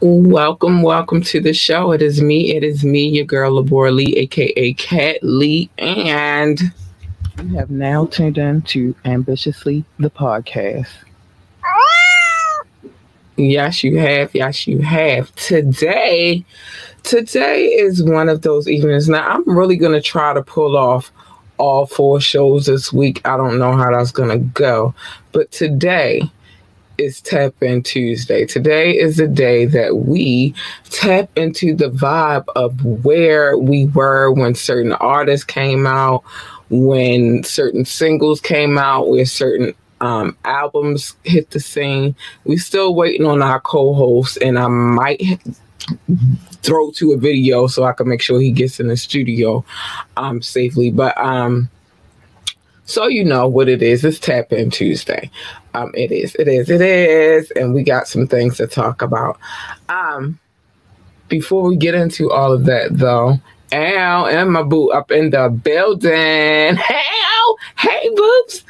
Welcome to the show. It is me, your girl Labora Lee, aka Cat Lee, and you have now tuned in to Ambitiously, the podcast. Yes, you have. Today is one of those evenings. Now, I'm really going to try to pull off all four shows this week. I don't know how that's going to go. But today is Tap In Tuesday. Today is the day that we tap into the vibe of where we were when certain artists came out, when certain singles came out, where certain albums hit the scene. We're still waiting on our co-host, and I might throw to a video so I can make sure he gets in the studio safely. But so you know what it is. It's Tap In Tuesday. It is. And we got some things to talk about. Before we get into all of that, though, Al and my boo up in the building. Hey, boops.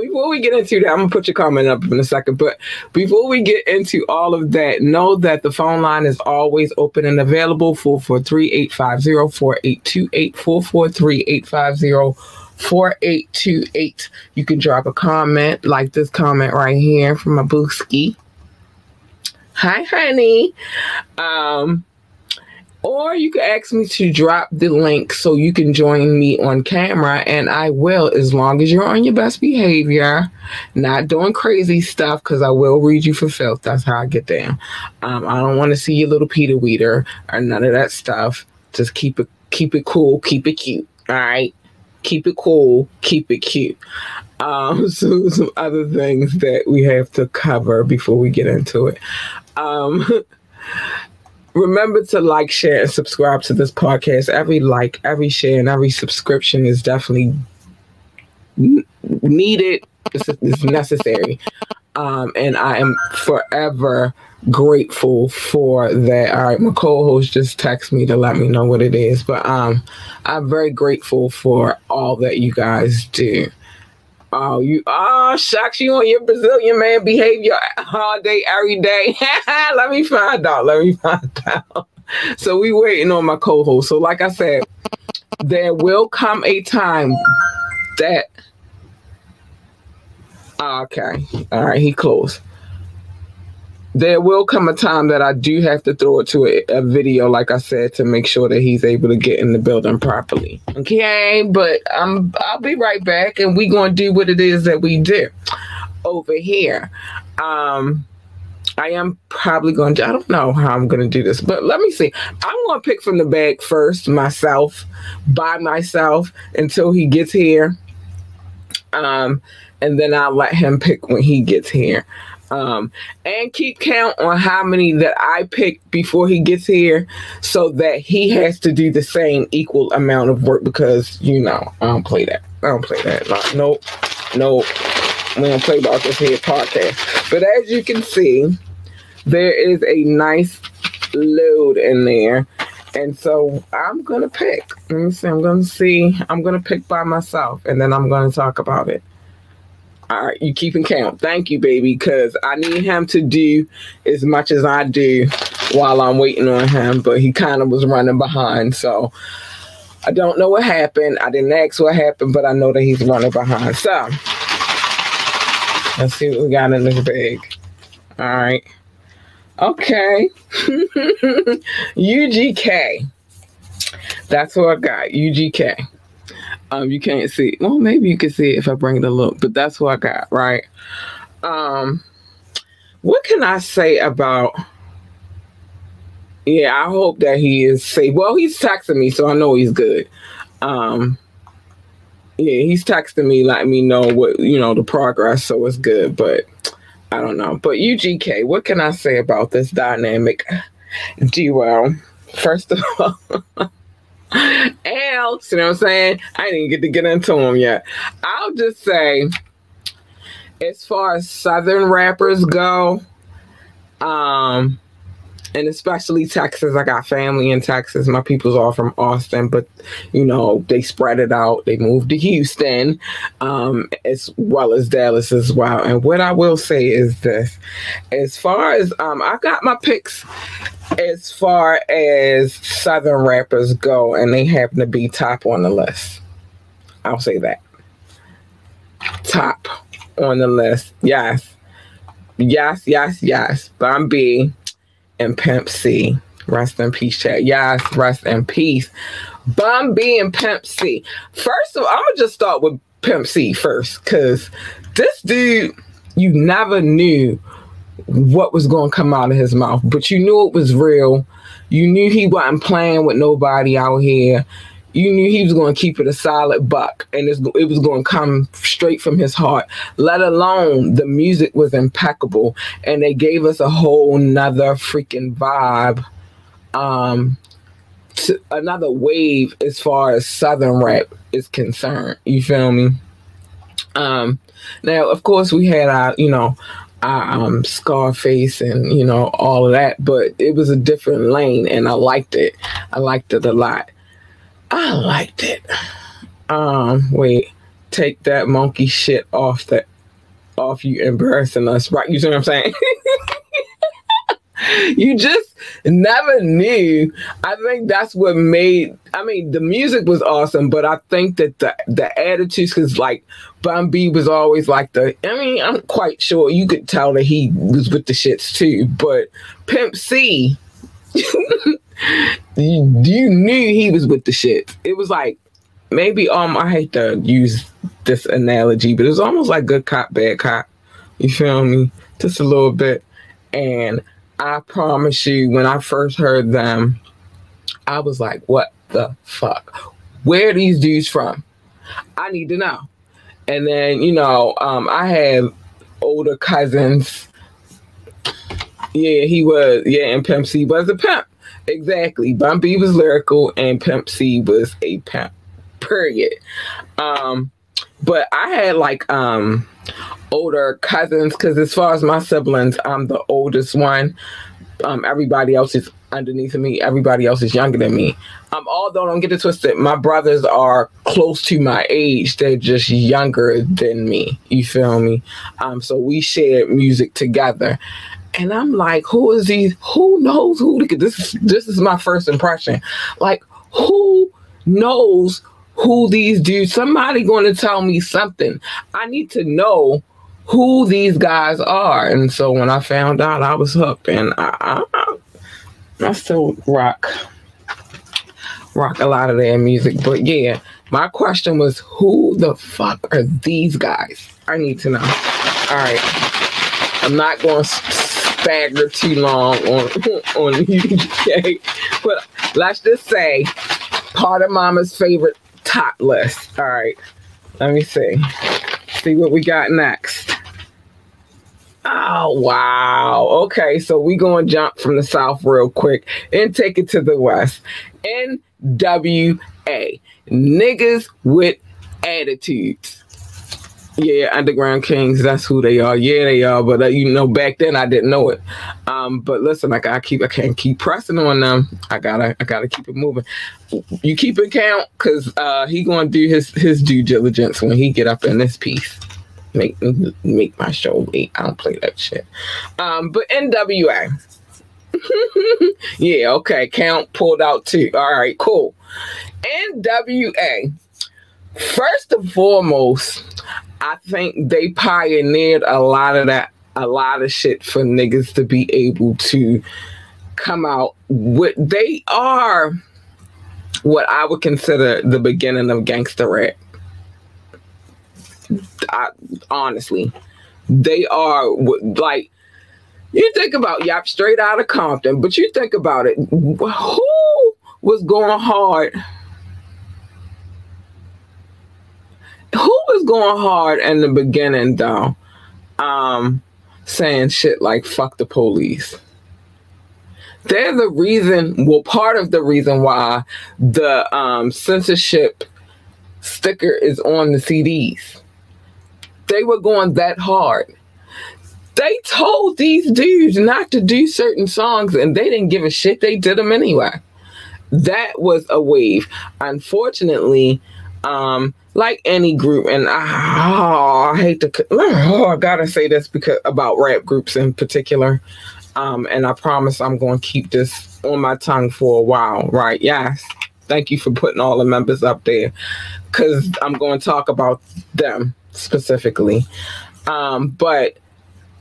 Before we get into that, I'm going to put your comment up in a second. But before we get into all of that, know that the phone line is always open and available. 443-850-4828. 443-850-4828. You can drop a comment like this comment right here from my booski. Hi, honey. Or you can ask me to drop the link so you can join me on camera, and I will, as long as you're on your best behavior, not doing crazy stuff, because I will read you for filth. That's how I get down. I don't want to see your little Peter Weeder or none of that stuff. Just keep it cool, keep it cute. All right, keep it cool, keep it cute. So some other things that we have to cover before we get into it. Remember to like, share, and subscribe to this podcast. Every like, every share, and every subscription is definitely needed. It's necessary. And I am forever grateful for that. All right, my co-host just texted me to let me know what it is. But I'm very grateful for all that you guys do. Oh, shucks, you on your Brazilian man behavior all day, every day. Let me find out. So we waiting on my co-host. So like I said, there will come a time that... Okay. All right, he closed. There will come a time that I do have to throw it to a video, like I said, to make sure that he's able to get in the building properly. Okay, but I'll be right back, and we're going to do what it is that we do over here. I am probably going to... I don't know how I'm going to do this, but let me see. I'm going to pick from the bag first, by myself, until he gets here. And then I'll let him pick when he gets here. And keep count on how many that I pick before he gets here, so that he has to do the same equal amount of work, because, you know, I don't play that. Like, nope. We don't play about this here podcast. But as you can see, there is a nice load in there. And so I'm going to pick. Let me see. I'm going to pick by myself, and then I'm going to talk about it. All right, you keeping count. Thank you, baby, because I need him to do as much as I do while I'm waiting on him, but he kind of was running behind, so I don't know what happened. I didn't ask what happened, but I know that he's running behind. So let's see what we got in this bag. All right. Okay. UGK. That's what I got, UGK. You can't see. Well, maybe you can see it if I bring the look, but that's what I got, right? What can I say about... Yeah, I hope that he is safe. Well, he's texting me, so I know he's good. Yeah, he's texting me, letting me know what, you know, the progress, so it's good, but I don't know. But UGK, what can I say about this dynamic duo? First of all... Else, you know what I'm saying? I didn't get into them yet. I'll just say, as far as Southern rappers go, and especially Texas. I got family in Texas. My people's all from Austin, but, you know, they spread it out. They moved to Houston, as well as Dallas as well. And what I will say is this. As far as, I got my picks as far as Southern rappers go, and they happen to be top on the list. I'll say that. Top on the list. Yes. Yes, yes, yes. Bun B and Pimp C. Rest in peace, chat. Yes, rest in peace. Bun B and Pimp C. First of all, I'm going to just start with Pimp C first, because this dude, you never knew what was going to come out of his mouth, but you knew it was real. You knew he wasn't playing with nobody out here. You knew he was going to keep it a solid buck, and it was going to come straight from his heart, let alone the music was impeccable. And they gave us a whole nother freaking vibe, to another wave as far as Southern rap is concerned. You feel me? Now, of course, we had our, you know, Scarface and, you know, all of that, but it was a different lane, and I liked it. I liked it a lot. I liked it. Wait, take that monkey shit off you embarrassing us, right? You see what I'm saying? You just never knew. I think that's what made, I mean, the music was awesome, but I think that the attitudes, because like Bun B was always like I'm quite sure you could tell that he was with the shits too, but Pimp C, you knew he was with the shit. It was like, maybe, I hate to use this analogy, but it was almost like good cop, bad cop. You feel me? Just a little bit. And I promise you, when I first heard them, I was like, what the fuck? Where are these dudes from? I need to know. And then, you know, I have older cousins. Yeah, he was. Yeah, and Pimp C was a pimp. Exactly. Bun B was lyrical and Pimp C was a pimp. Period. But I had like older cousins, because as far as my siblings, I'm the oldest one. Everybody else is underneath me. Everybody else is younger than me. Although, don't get it twisted, my brothers are close to my age. They're just younger than me. You feel me? So we shared music together. And I'm like, who is these? Who knows who? This is my first impression. Like, who knows who these dudes? Somebody going to tell me something. I need to know who these guys are. And so when I found out, I was hooked. And I still rock a lot of their music. But yeah, my question was, who the fuck are these guys? I need to know. All right. I'm not going to bagger too long on UGK, but let's just say part of Mama's favorite top list. All right, let me see what we got next. Oh wow, okay, so we gonna jump from the South real quick and take it to the West. N.W.A. Niggas with attitudes. Yeah, Underground Kings, that's who they are. Yeah, they are. But, you know, back then I didn't know it. But listen, I can't keep pressing on them. I gotta keep it moving. You keep it count, because he going to do his due diligence when he get up in this piece. Make my show late. I don't play that shit. But N.W.A. Yeah, okay. Count pulled out too. All right, cool. N.W.A. First and foremost, I think they pioneered a lot of shit for niggas to be able to come out with. They are what I would consider the beginning of gangster rap. Honestly, they are like, you think about Yap Straight out of Compton, but you think about it, who was going hard? Who was going hard in the beginning, though, saying shit like, fuck the police? They're the reason, well, part of the reason why the censorship sticker is on the CDs. They were going that hard. They told these dudes not to do certain songs and they didn't give a shit. They did them anyway. That was a wave. Unfortunately, like any group, and I hate to, I gotta say this because about rap groups in particular. And I promise I'm going to keep this on my tongue for a while, right? Yes. Thank you for putting all the members up there because I'm going to talk about them specifically. But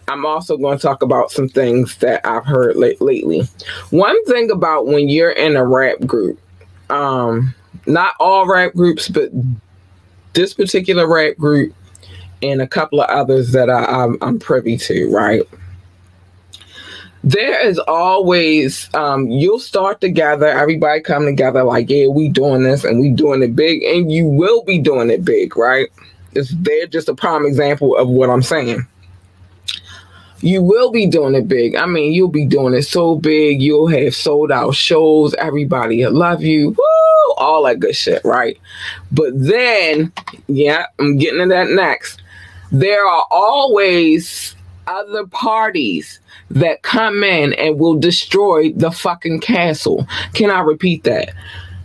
I'm also going to talk about some things that I've heard lately. One thing about when you're in a rap group, not all rap groups, but this particular rap group and a couple of others that I'm privy to, right? There is always, you'll start together, everybody come together like, yeah, we doing this and we doing it big, and you will be doing it big, right? They're just a prime example of what I'm saying. You will be doing it big. I mean, you'll be doing it so big, you'll have sold out shows, everybody will love you, woo, all that good shit, right? But then, yeah, I'm getting to that next. There are always other parties that come in and will destroy the fucking castle. Can I repeat that?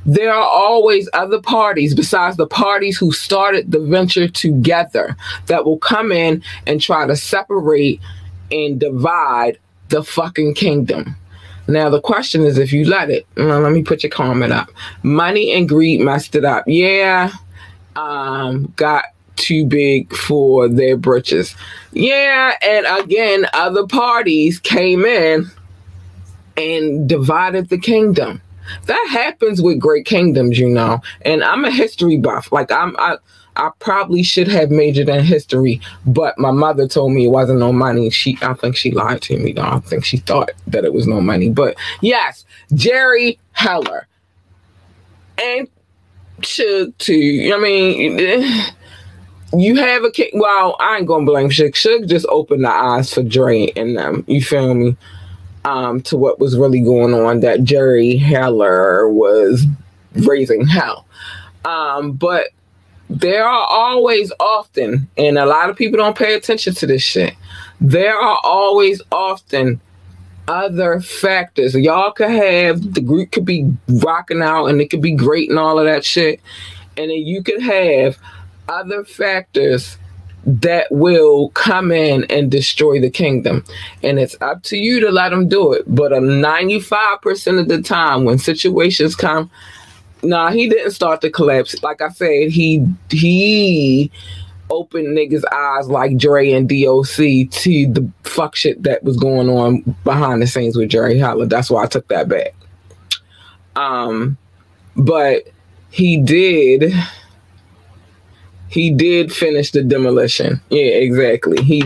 There are always other parties besides the parties who started the venture together that will come in and try to separate and divide the fucking kingdom. Now, the question is if you let it. Now, let me put your comment up. Money and greed messed it up. Yeah, got too big for their britches. Yeah, and again, other parties came in and divided the kingdom. That happens with great kingdoms, you know. And I'm a history buff. Like I probably should have majored in history, but my mother told me it wasn't no money. I think she lied to me, though. I think she thought that it was no money. But yes, Jerry Heller and Suge too. I mean, you have a king. Well, I ain't gonna blame Suge. Suge just opened the eyes for Dre and them. You feel me? To what was really going on, that Jerry Heller was raising hell. But there are always often, and a lot of people don't pay attention to this shit, there are always often other factors. Y'all could have, the group could be rocking out and it could be great and all of that shit. And then you could have other factors that will come in and destroy the kingdom. And it's up to you to let them do it. But 95% of the time when situations come, nah, he didn't start to collapse. Like I said, he opened niggas' eyes like Dre and DOC to the fuck shit that was going on behind the scenes with Jerry Heller. That's why I took that back. But he did finish the demolition. Yeah, exactly. He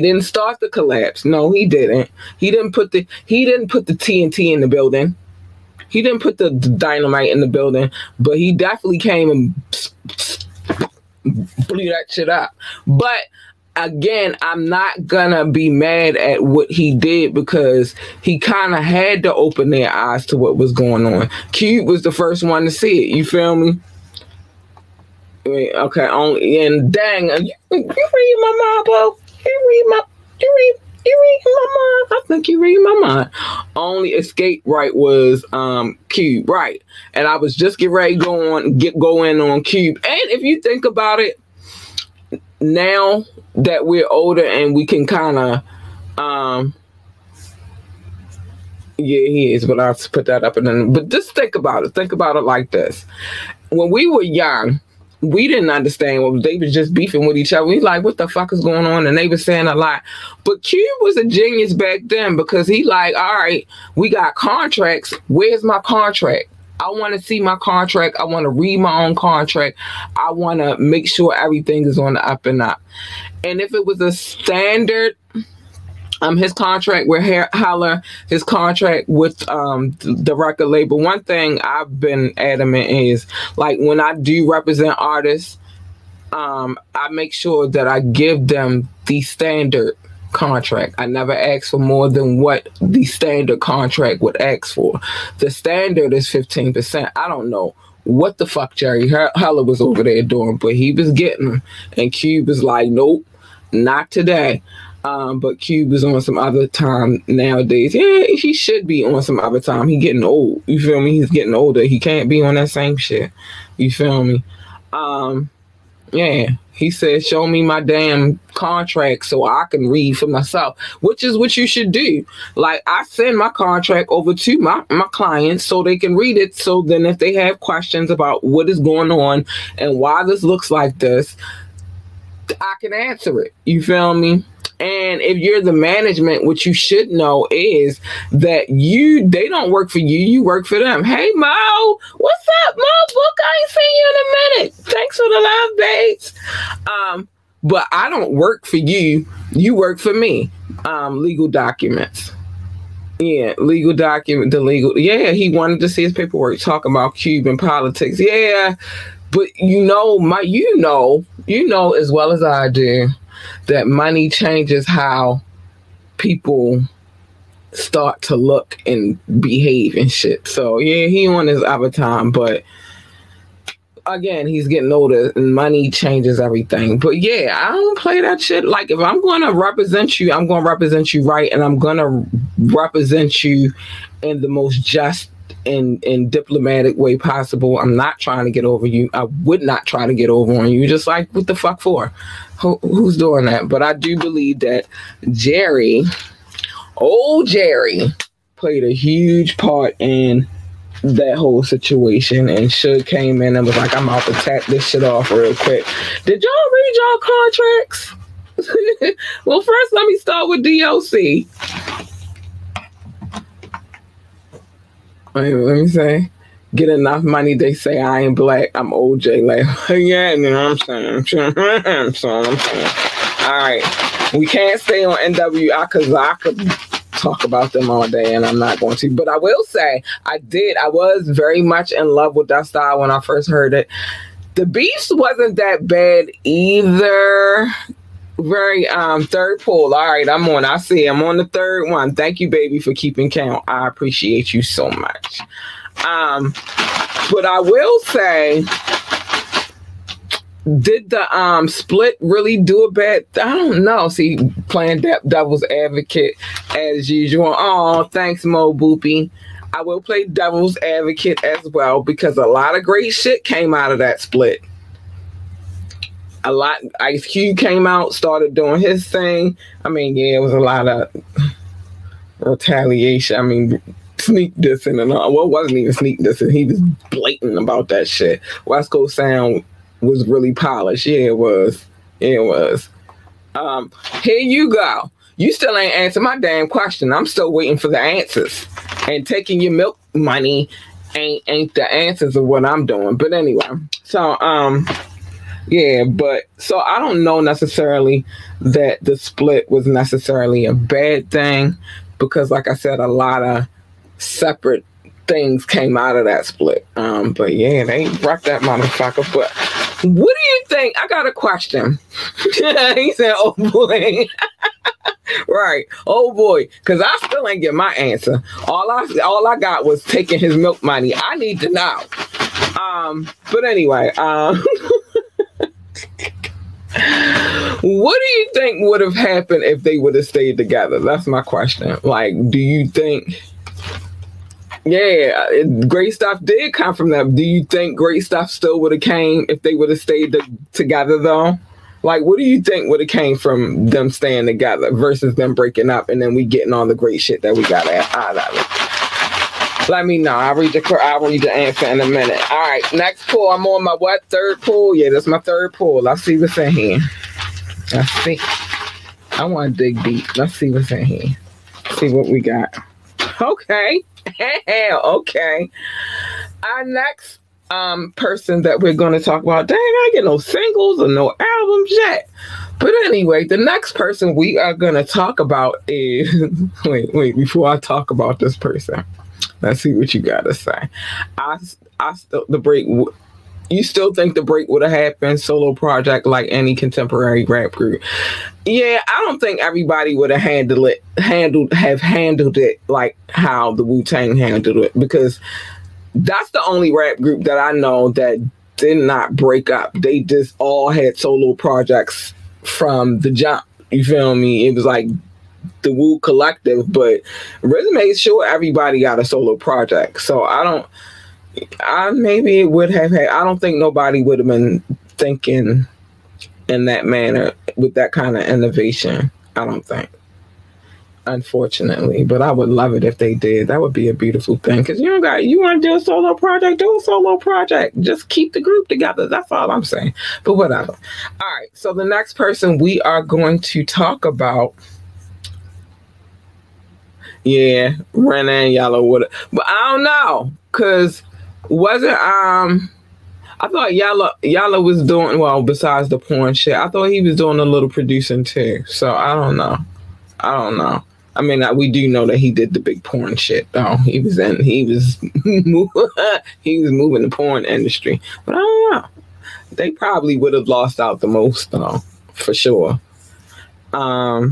didn't start the collapse. No, he didn't. He didn't put the TNT in the building. He didn't put the dynamite in the building, but he definitely came and blew that shit up. But again, I'm not gonna be mad at what he did because he kind of had to open their eyes to what was going on. Cube was the first one to see it. You feel me? I mean, okay, only, and dang, you read my mind, bro. You read my mind. I think you read my mind. Only escape right was Cube, right? And I was just getting ready to go in on Cube. And if you think about it, now that we're older and we can kind of yeah, he is. But I'll put that up and then. But just think about it. Think about it like this: when we were young, we didn't understand what they was just beefing with each other. We like, what the fuck is going on? And they were saying a lot. But Cube was a genius back then because he like, all right, we got contracts. Where's my contract? I want to see my contract. I want to read my own contract. I want to make sure everything is on the up and up. And if it was a standard, his contract with Heller, his contract with the record label. One thing I've been adamant is, like, when I do represent artists, I make sure that I give them the standard contract. I never ask for more than what the standard contract would ask for. The standard is 15%. I don't know what the fuck Jerry Heller was over there doing, but he was getting them. And Cube is like, nope. Not today. But Cube is on some other time nowadays. Yeah, he should be on some other time. He getting old. You feel me? He's getting older. He can't be on that same shit. You feel me? Yeah. He said, show me my damn contract so I can read for myself, which is what you should do. Like, I send my contract over to my clients so they can read it. So then if they have questions about what is going on and why this looks like this, I can answer it. You feel me? And if you're the management, what you should know is that they don't work for you. You work for them. Hey, Mo. What's up, Mo? Book, I ain't seen you in a minute. Thanks for the love dates. But I don't work for you. You work for me. Legal documents. Yeah, legal document. The legal. Yeah, he wanted to see his paperwork talking about Cuban politics. Yeah. But you know as well as I do that money changes how people start to look and behave and shit. So yeah, he on his other time, but again, he's getting older and money changes everything. But yeah, I don't play that shit. Like, if I'm going to represent you, I'm going to represent you right, and I'm going to represent you in the most just in diplomatic way possible. I'm not trying to get over you. I would not try to get over on you. Just like, what the fuck for? Who's doing that? But I do believe that Jerry played a huge part in that whole situation, and Suge came in and was like, I'm out to tap this shit off real quick. Did y'all read y'all contracts? Well, first let me start with D.O.C. Wait, let me say, get enough money, they say I ain't black, I'm OJ. Like, yeah, you know what I'm saying? I'm saying. All right. We can't stay on N.W.A. because I could talk about them all day, and I'm not going to. But I will say, I was very much in love with that style when I first heard it. The beefs wasn't that bad either. Very third poll. All right, I'm on. I see. I'm on the third one. Thank you, baby, for keeping count. I appreciate you so much. But I will say, did the split really do a bad? I don't know. See, playing devil's advocate as usual. Oh, thanks, Mo Boopy. I will play devil's advocate as well, because a lot of great shit came out of that split. A lot. Ice Cube came out, started doing his thing. I mean, yeah, it was a lot of retaliation. I mean, sneak dissing and all. Well, it wasn't even sneak dissing. He was blatant about that shit. West Coast Sound was really polished. Yeah, it was. Yeah, it was. Here you go. You still ain't answering my damn question. I'm still waiting for the answers. And taking your milk money ain't the answers of what I'm doing. But anyway, so, yeah, but so I don't know necessarily that the split was necessarily a bad thing, because like I said, a lot of separate things came out of that split. But yeah, they rocked that motherfucker. But what do you think? I got a question. He said, oh boy. Right. Oh boy. Cause I still ain't get my answer. All I got was taking his milk money. I need to know. But anyway, what do you think would have happened if they would have stayed together? That's my question. Like, do you think, yeah, great stuff did come from them. Do you think great stuff still would have came if they would have stayed together though? Like, what do you think would have came from them staying together versus them breaking up and then we getting all the great shit that we got out of it? Let me know. I'll read the answer in a minute. All right, next poll. I'm on my what? Third poll? Yeah, that's my third poll. I see what's in here. I see. I want to dig deep. Let's see what's in here. See what we got. Okay. Okay. Our next person that we're going to talk about. Dang, I get no singles or no albums yet. But anyway, the next person we are going to talk about is... Wait, before I talk about this person, let's see what you got to say. You still think the break would have happened? Solo project like any contemporary rap group? Yeah, I don't think everybody would have handled it like how the Wu-Tang handled it, because that's the only rap group that I know that did not break up. They just all had solo projects from the jump. You feel me? It was like the Wu Collective, but resumes show everybody got a solo project. So maybe it would have had, I don't think nobody would have been thinking in that manner with that kind of innovation. I don't think, unfortunately, but I would love it if they did. That would be a beautiful thing, because you want to do a solo project, do a solo project. Just keep the group together. That's all I'm saying, but whatever. All right, so the next person we are going to talk about, yeah, Ren and Yellow Water. But I don't know, because wasn't I thought Yellow was doing, well, besides the porn shit, I thought he was doing a little producing too. So I don't know. I mean, we do know that he did the big porn shit though. He was moving the porn industry. But I don't know. They probably would have lost out the most though, for sure. But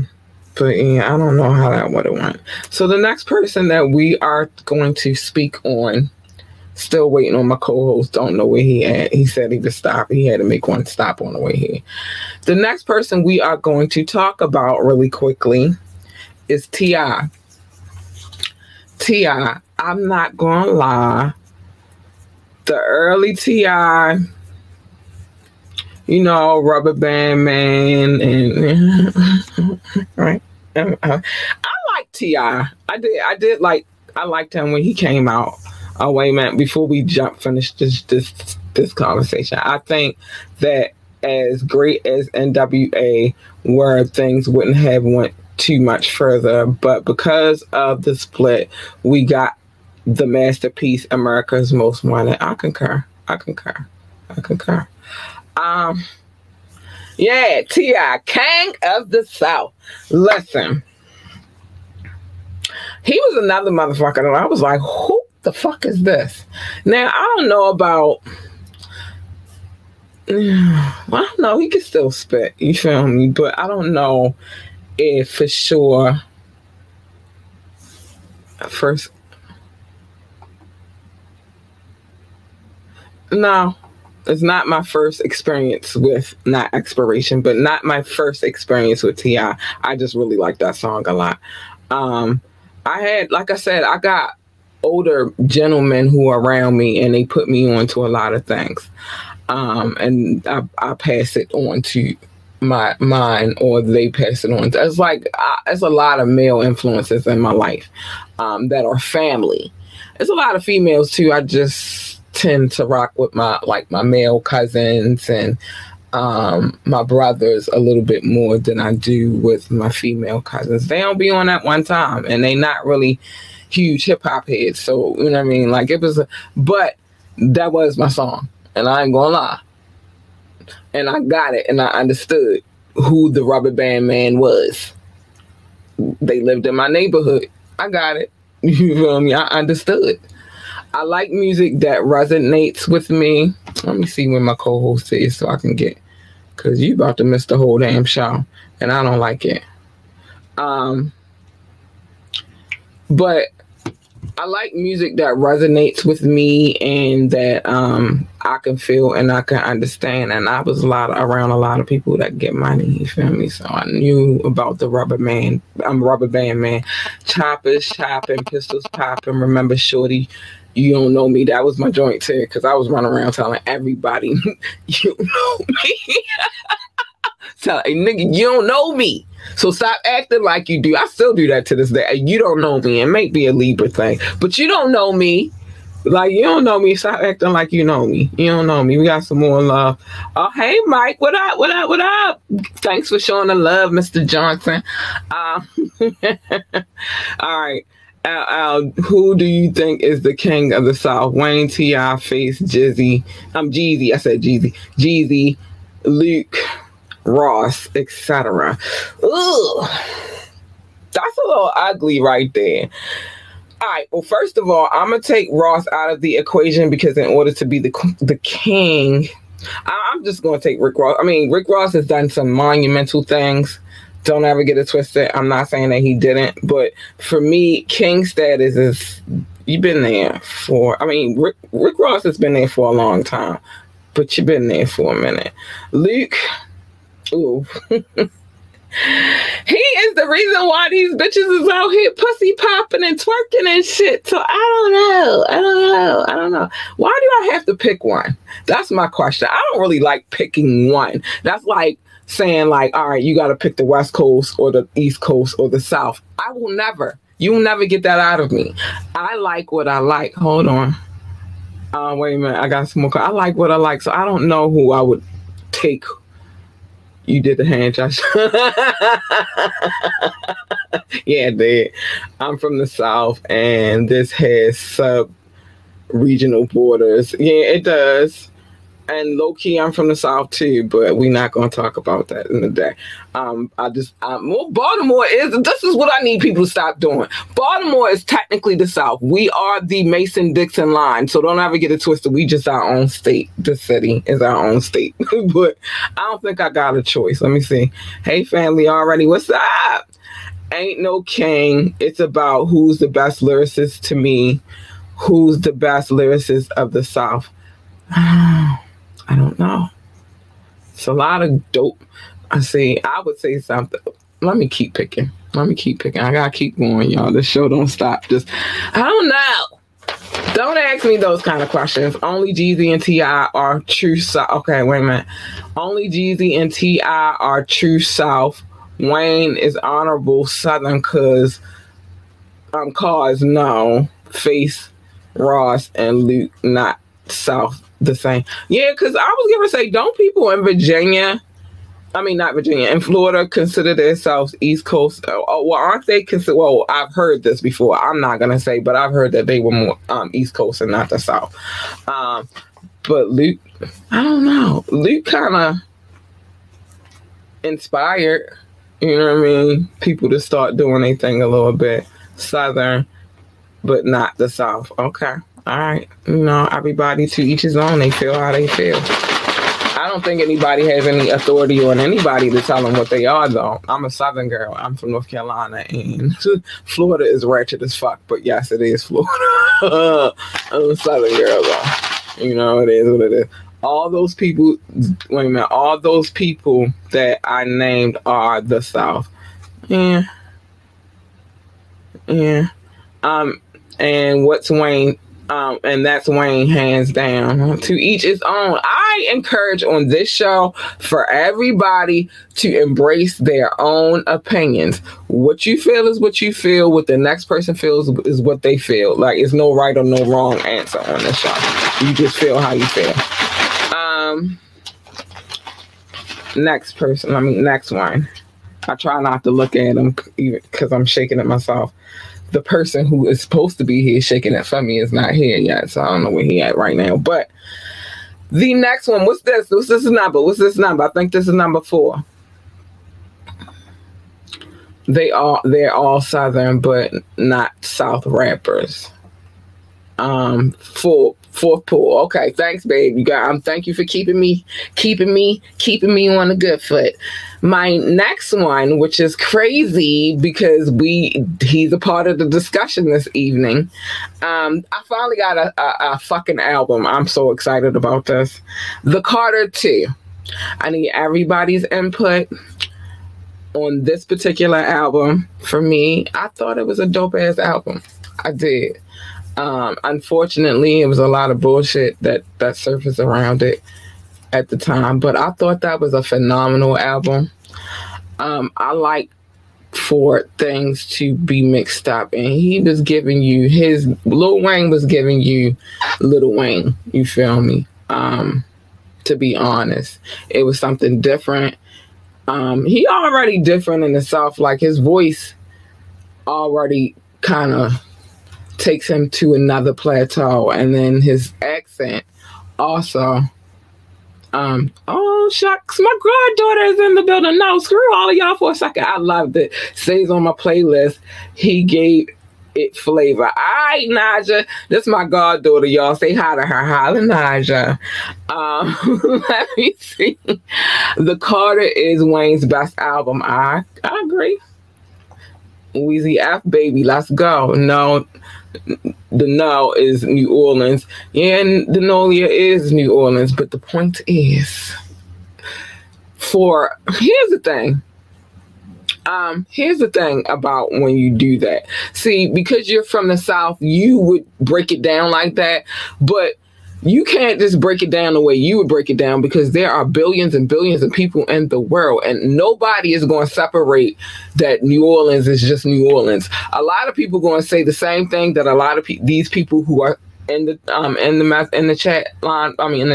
yeah, I don't know how that would have went. So the next person that we are going to speak on, still waiting on my co-host, don't know where he at. He said he would stop. He had to make one stop on the way here. The next person we are going to talk about really quickly is T.I. T.I., I'm not going to lie. The early T.I., Rubber Band Man, and right. I like T.I. I liked him when he came out. Oh, wait a minute. Before we finish this conversation, I think that as great as N.W.A. were, things wouldn't have went too much further. But because of the split, we got the masterpiece, America's Most Wanted. I concur. Yeah, T.I., King of the South. Listen, he was another motherfucker, and I was like, who the fuck is this? Now, I don't know about, well, no, he can still spit, you feel me? But I don't know if for sure, first, no. It's not my first experience with, not my first experience with T.I. I just really like that song a lot. I got older gentlemen who are around me and they put me on to a lot of things. And I pass it on to mine or they pass it on. It's like, it's a lot of male influences in my life that are family. It's a lot of females too. I just tend to rock with my male cousins and my brothers a little bit more than I do with my female cousins. They don't be on at one time and they not really huge hip hop heads. So, you know what I mean? Like but that was my song and I ain't gonna lie. And I got it and I understood who the Rubber Band Man was. They lived in my neighborhood. I got it. You feel me? I understood. I like music that resonates with me. Let me see where my co-host is so I can get, because you about to miss the whole damn show, and I don't like it. But I like music that resonates with me and that I can feel and I can understand. And I was around a lot of people that get money, you feel me? So I knew about the Rubber Band Man. Choppers chopping, pistols popping, remember Shorty, You Don't Know Me. That was my joint too, because I was running around telling everybody, you don't know me. Tell a nigga, you don't know me. So stop acting like you do. I still do that to this day. You don't know me. It may be a Libra thing, but you don't know me. Like, you don't know me. Stop acting like you know me. You don't know me. We got some more love. Oh, hey, Mike. What up? What up? What up? Thanks for showing the love, Mr. Johnson. All right. Al, who do you think is the king of the South? Wayne, T.I., Face, Jeezy. I said Jeezy. Jeezy, Luke, Ross, etc. Ugh, that's a little ugly right there. All right. Well, first of all, I'm gonna take Ross out of the equation because in order to be the king, I'm just gonna take Rick Ross. I mean, Rick Ross has done some monumental things. Don't ever get it twisted. I'm not saying that he didn't, but for me, king status is, you've been there for, I mean, Rick Ross has been there for a long time, but you've been there for a minute. Luke, Ooh. He is the reason why these bitches is out here pussy popping and twerking and shit. So I don't know. Why do I have to pick one? That's my question. I don't really like picking one. That's like saying like, all right, you got to pick the West Coast or the East Coast or the South. I will never. You'll never get that out of me. I like what I like. Hold on. Wait a minute. I got some more. I like what I like. So I don't know who I would take. You did the hand gesture. Yeah, I did. I'm from the South, and this has sub-regional borders. Yeah, it does. And low-key, I'm from the South, too, but we're not going to talk about that in the day. Well, Baltimore is, this is what I need people to stop doing. Baltimore is technically the South. We are the Mason-Dixon line, so don't ever get it twisted. We just our own state. The city is our own state. But I don't think I got a choice. Let me see. Hey, family, already, what's up? Ain't no king. It's about who's the best lyricist to me. Who's the best lyricist of the South? I don't know. It's a lot of dope. I see. I would say something. Let me keep picking. I gotta keep going, y'all. This show don't stop. Just, I don't know. Don't ask me those kind of questions. Only Jeezy and T.I. are true South. Okay, wait a minute. Only Jeezy and T.I. are true South. Wayne is honorable Southern cause no. Face, Ross, and Luke not South. The same. Yeah, because I was going to say, don't people in Florida consider themselves East Coast? Well, aren't they considered? Well, I've heard this before. I'm not going to say, but I've heard that they were more East Coast and not the South. But Luke, I don't know. Luke kind of inspired, you know what I mean, people to start doing their thing a little bit. Southern, but not the South. Okay. All right, you know, everybody to each his own. They feel how they feel. I don't think anybody has any authority on anybody to tell them what they are, though. I'm a Southern girl. I'm from North Carolina, and Florida is ratchet as fuck. But yes, it is Florida. I'm a Southern girl, though. You know, it is what it is. All those people that I named are the South. Yeah. And what's Wayne? And that's Wayne, hands down. To each his own. I encourage on this show for everybody to embrace their own opinions. What you feel is what you feel. What the next person feels is what they feel. Like, it's no right or no wrong answer on this show. You just feel how you feel. Next one. I try not to look at them because I'm shaking at myself. The person who is supposed to be here shaking it for me is not here yet, so I don't know where he at right now. But the next one, what's this? What's this number? I think this is number 4. They're all Southern, but not South rappers. Fourth pool. Okay, thanks, babe. You got. Thank you for keeping me on a good foot. My next one, which is crazy because he's a part of the discussion this evening. I finally got a fucking album. I'm so excited about this. The Carter Two. I need everybody's input on this particular album. For me, I thought it was a dope ass album. I did. Unfortunately, it was a lot of bullshit that surfaced around it at the time, but I thought that was a phenomenal album. I like for things to be mixed up, and he was giving you Lil Wayne was giving you Lil Wayne, you feel me? To be honest, it was something different. He already different in the South, like his voice already kind of takes him to another plateau, and then his accent also. Oh shucks, my goddaughter is in the building. No, screw all of y'all for a second. I loved it. Stays on my playlist. He gave it flavor. All right, Naja, this is my goddaughter, y'all. Say hi to her. Holla, Naja. Let me see. The Carter is Wayne's best album. I agree. Weezy F, baby, let's go. No. The now is New Orleans, and the Nolia is New Orleans, but the point is for, here's the thing about when you do that. See, because you're from the South, you would break it down like that, but you can't just break it down the way you would break it down, because there are billions and billions of people in the world, and nobody is going to separate that New Orleans is just New Orleans. A lot of people going to say the same thing that a lot of these people who are in the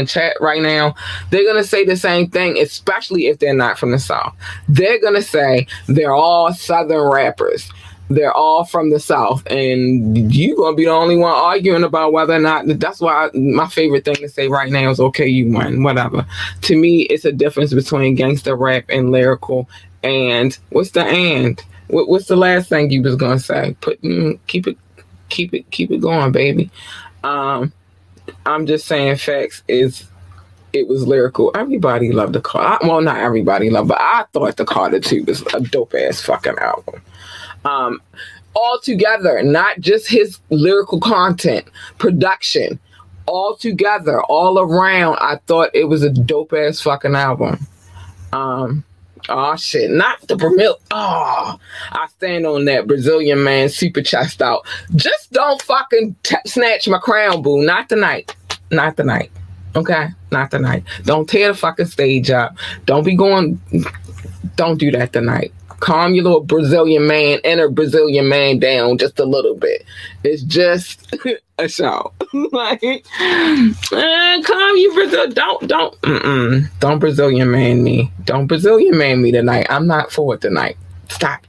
chat right now, they're gonna say the same thing, especially if they're not from the South. They're gonna say they're all Southern rappers. They're all from the South, and you're gonna be the only one arguing about whether or not. That's why my favorite thing to say right now is, "Okay, you won, whatever." To me, it's a difference between gangster rap and lyrical. And what's the and? What's the last thing you was gonna say? Keep it going, baby. I'm just saying facts is, it was lyrical. Everybody loved the Carter. Well, not everybody loved, but I thought the Carter Two was a dope ass fucking album. All together, not just his lyrical content, production, all together, all around, I thought it was a dope ass fucking album. Oh shit, not the Brazil. Oh, I stand on that Brazilian man super chest out. Just don't fucking snatch my crown, boo. Not tonight. Not tonight. Okay? Not tonight. Don't tear the fucking stage up. Don't do that tonight. Calm your little Brazilian man, inner Brazilian man down just a little bit. It's just a show. Like, calm you Brazil. Don't Brazilian man me. Don't Brazilian man me tonight. I'm not for it tonight. Stop.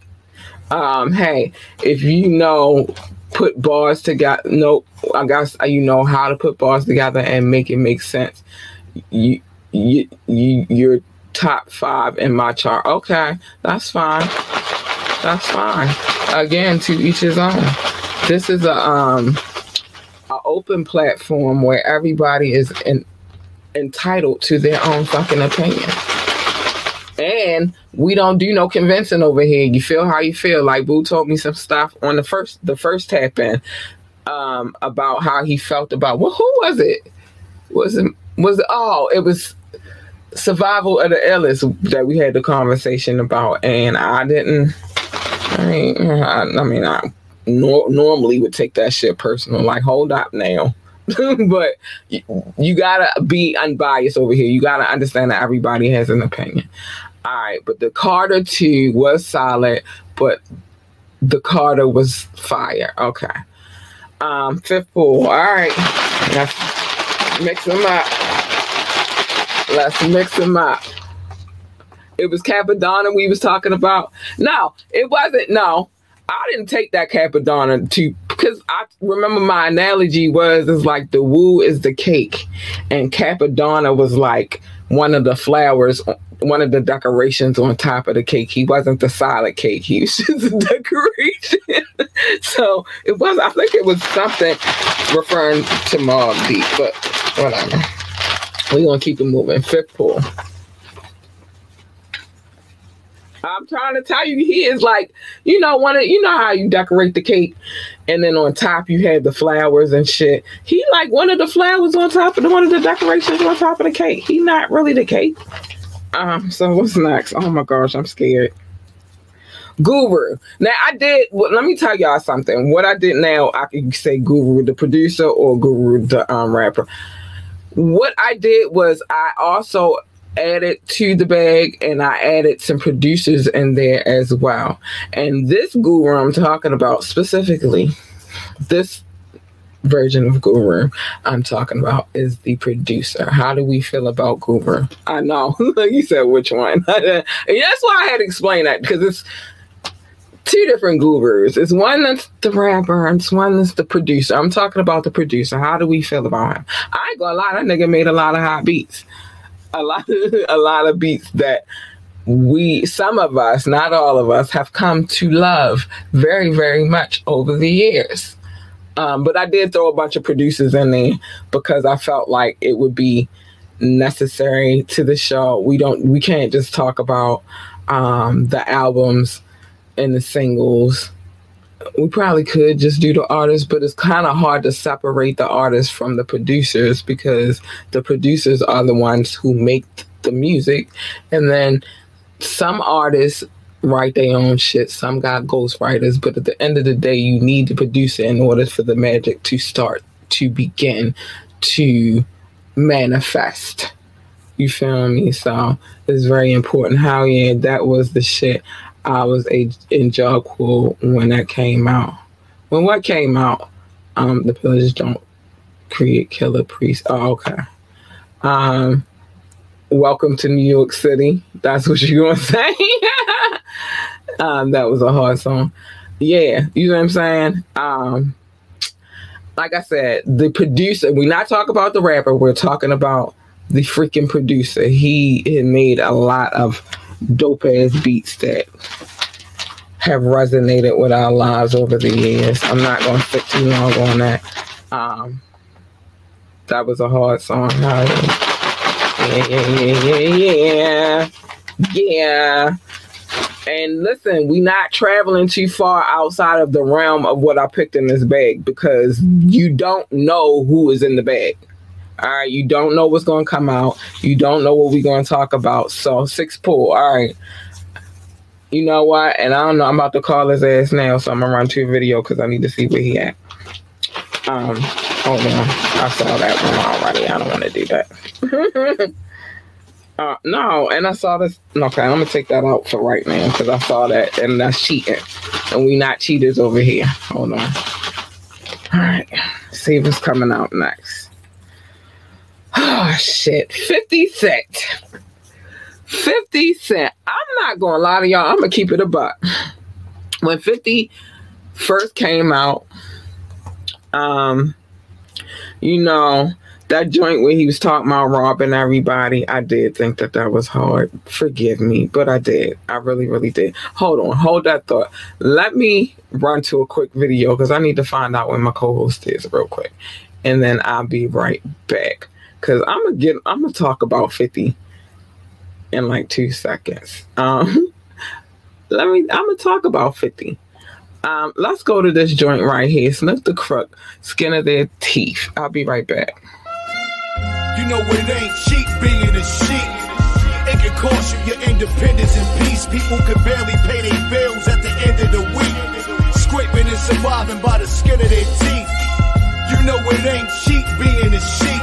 Hey, if you know, put bars together. No, I guess you know how to put bars together and make it make sense. You're top five in my chart. Okay, that's fine. That's fine. Again, to each his own. This is a open platform where everybody is entitled to their own fucking opinion. And we don't do no convincing over here. You feel how you feel. Like Boo told me some stuff on the first tap in about how he felt about, well, who was it? It was Survival of the Illest that we had the conversation about, and I normally would take that shit personal, like, hold up now. But you gotta be unbiased over here. You gotta understand that everybody has an opinion. All right, but the Carter 2 was solid, but the Carter was fire. Okay. Fifth pool. All right. Let's mix them up. Let's mix them up. It was Cappadonna we was talking about. No, it wasn't. No, I didn't take that Cappadonna to, because I remember my analogy was like the Wu is the cake, and Cappadonna was like one of the flowers, one of the decorations on top of the cake. He wasn't the solid cake. He was just a decoration. So it was, I think it was something referring to Mob Deep, but whatever. We're going to keep it moving. Fifth pool. I'm trying to tell you, he is like, you know how you decorate the cake, and then on top you had the flowers and shit. He like one of the flowers on top of one of the decorations on top of the cake. He not really the cake. So what's next? Oh my gosh, I'm scared. Guru. Now let me tell y'all something. What I did now, I could say Guru the producer or Guru the rapper. What I did was I also added to the bag, and I added some producers in there as well. And this Guru I'm talking about specifically, this version of Guru I'm talking about is the producer. How do we feel about Guru? I know. You said which one. And that's why I had to explain that, because it's two different Gurus. It's one that's the rapper, and it's one that's the producer. I'm talking about the producer. How do we feel about him? I ain't gonna lie, that nigga made a lot of hot beats. A lot of beats that some of us, not all of us, have come to love very, very much over the years. But I did throw a bunch of producers in there because I felt like it would be necessary to the show. We can't just talk about the albums and the singles. We probably could just do the artists, but it's kind of hard to separate the artists from the producers, because the producers are the ones who make the music. And then some artists write their own shit. Some got ghostwriters, but at the end of the day, you need the producer in order for the magic to start, to begin, to manifest. You feel me? So it's very important. How, yeah, that was the shit. I was in job school when that came out. When what came out? The Pillagers Don't Create Killer Priests. Oh, okay. Welcome to New York City. That's what you gonna say. That was a hard song. Yeah, you know what I'm saying? Like I said, the producer, we're not talking about the rapper, we're talking about the freaking producer. He had made a lot of dope ass beats that have resonated with our lives over the years. I'm not gonna sit too long on that. That was a hard song. Yeah. And listen, we not traveling too far outside of the realm of what I picked in this bag, because you don't know who is in the bag. All right, you don't know what's going to come out. You don't know what we're going to talk about. So, six pool, all right. You know what? And I don't know. I'm about to call his ass now, so I'm going to run to a video because I need to see where he at. Hold on. I saw that one already. I don't want to do that. No, and I saw this. Okay, I'm going to take that out for right now because I saw that, and that's cheating. And we not cheaters over here. Hold on. All right. See what's coming out next. Oh, shit. 50 Cent. 50 Cent. I'm not going to lie to y'all. I'm going to keep it a buck. When 50 first came out, you know, that joint where he was talking about robbing everybody, I did think that that was hard. Forgive me, but I did. I really, really did. Hold on. Hold that thought. Let me run to a quick video because I need to find out where my co-host is real quick. And then I'll be right back. Cause I'm gonna talk about 50 in like 2 seconds. I'm gonna talk about 50. Let's go to this joint right here. Snoop the Crook, Skin of Their Teeth. I'll be right back. You know it ain't cheap being a sheep. It can cost you your independence and peace. People can barely pay their bills at the end of the week. Scraping and surviving by the skin of their teeth. You know it ain't cheap being a sheep.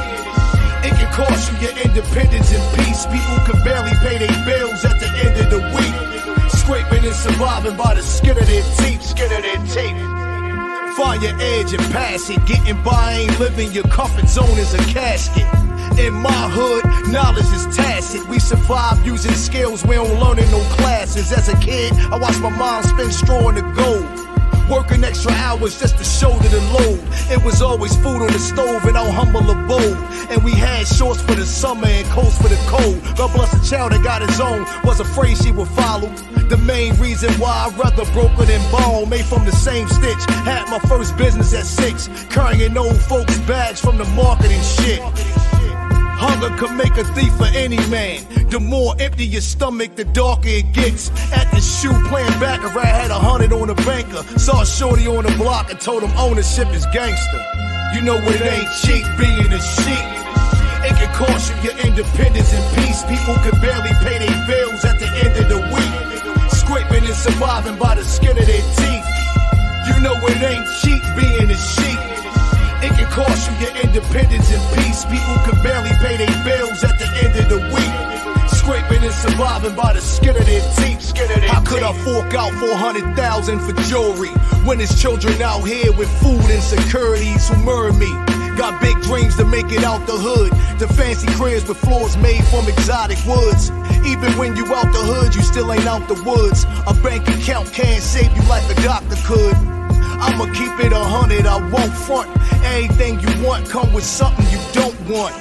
It can cost you your independence and peace. People can barely pay their bills at the end of the week. Scraping and surviving by the skin of their teeth, skin of their teeth. Find your edge and pass it. Getting by ain't living. Your comfort zone is a casket. In my hood, knowledge is tacit. We survive using skills we don't learn in no classes. As a kid, I watched my mom spin straw in the gold. Working extra hours just to shoulder the load. It was always food on the stove in our humble abode. And we had shorts for the summer and coats for the cold. God bless the child that got his own, was afraid she would follow. The main reason why I'd rather broken than bone, made from the same stitch. Had my first business at 6, carrying old folks' bags from the marketing shit. Hunger can make a thief for any man. The more empty your stomach, the darker it gets. At the shoe playing baccarat, had 100 on the banker. Saw a shorty on the block and told him ownership is gangster. You know it ain't cheap being a sheep. It can cost you your independence and peace. People can barely pay their bills at the end of the week. Scraping and surviving by the skin of their teeth. You know it ain't cheap being a sheep. It can cost you your independence and peace. People can barely pay their bills at the end of the week. Scraping and surviving by the skin of their teeth. How could I fork out $400,000 for jewelry when there's children out here with food insecurities who murder me? Got big dreams to make it out the hood. The fancy cribs with floors made from exotic woods. Even when you out the hood, you still ain't out the woods. A bank account can't save you like a doctor could. I'ma keep it 100, I won't front. Anything you want come with something you don't want.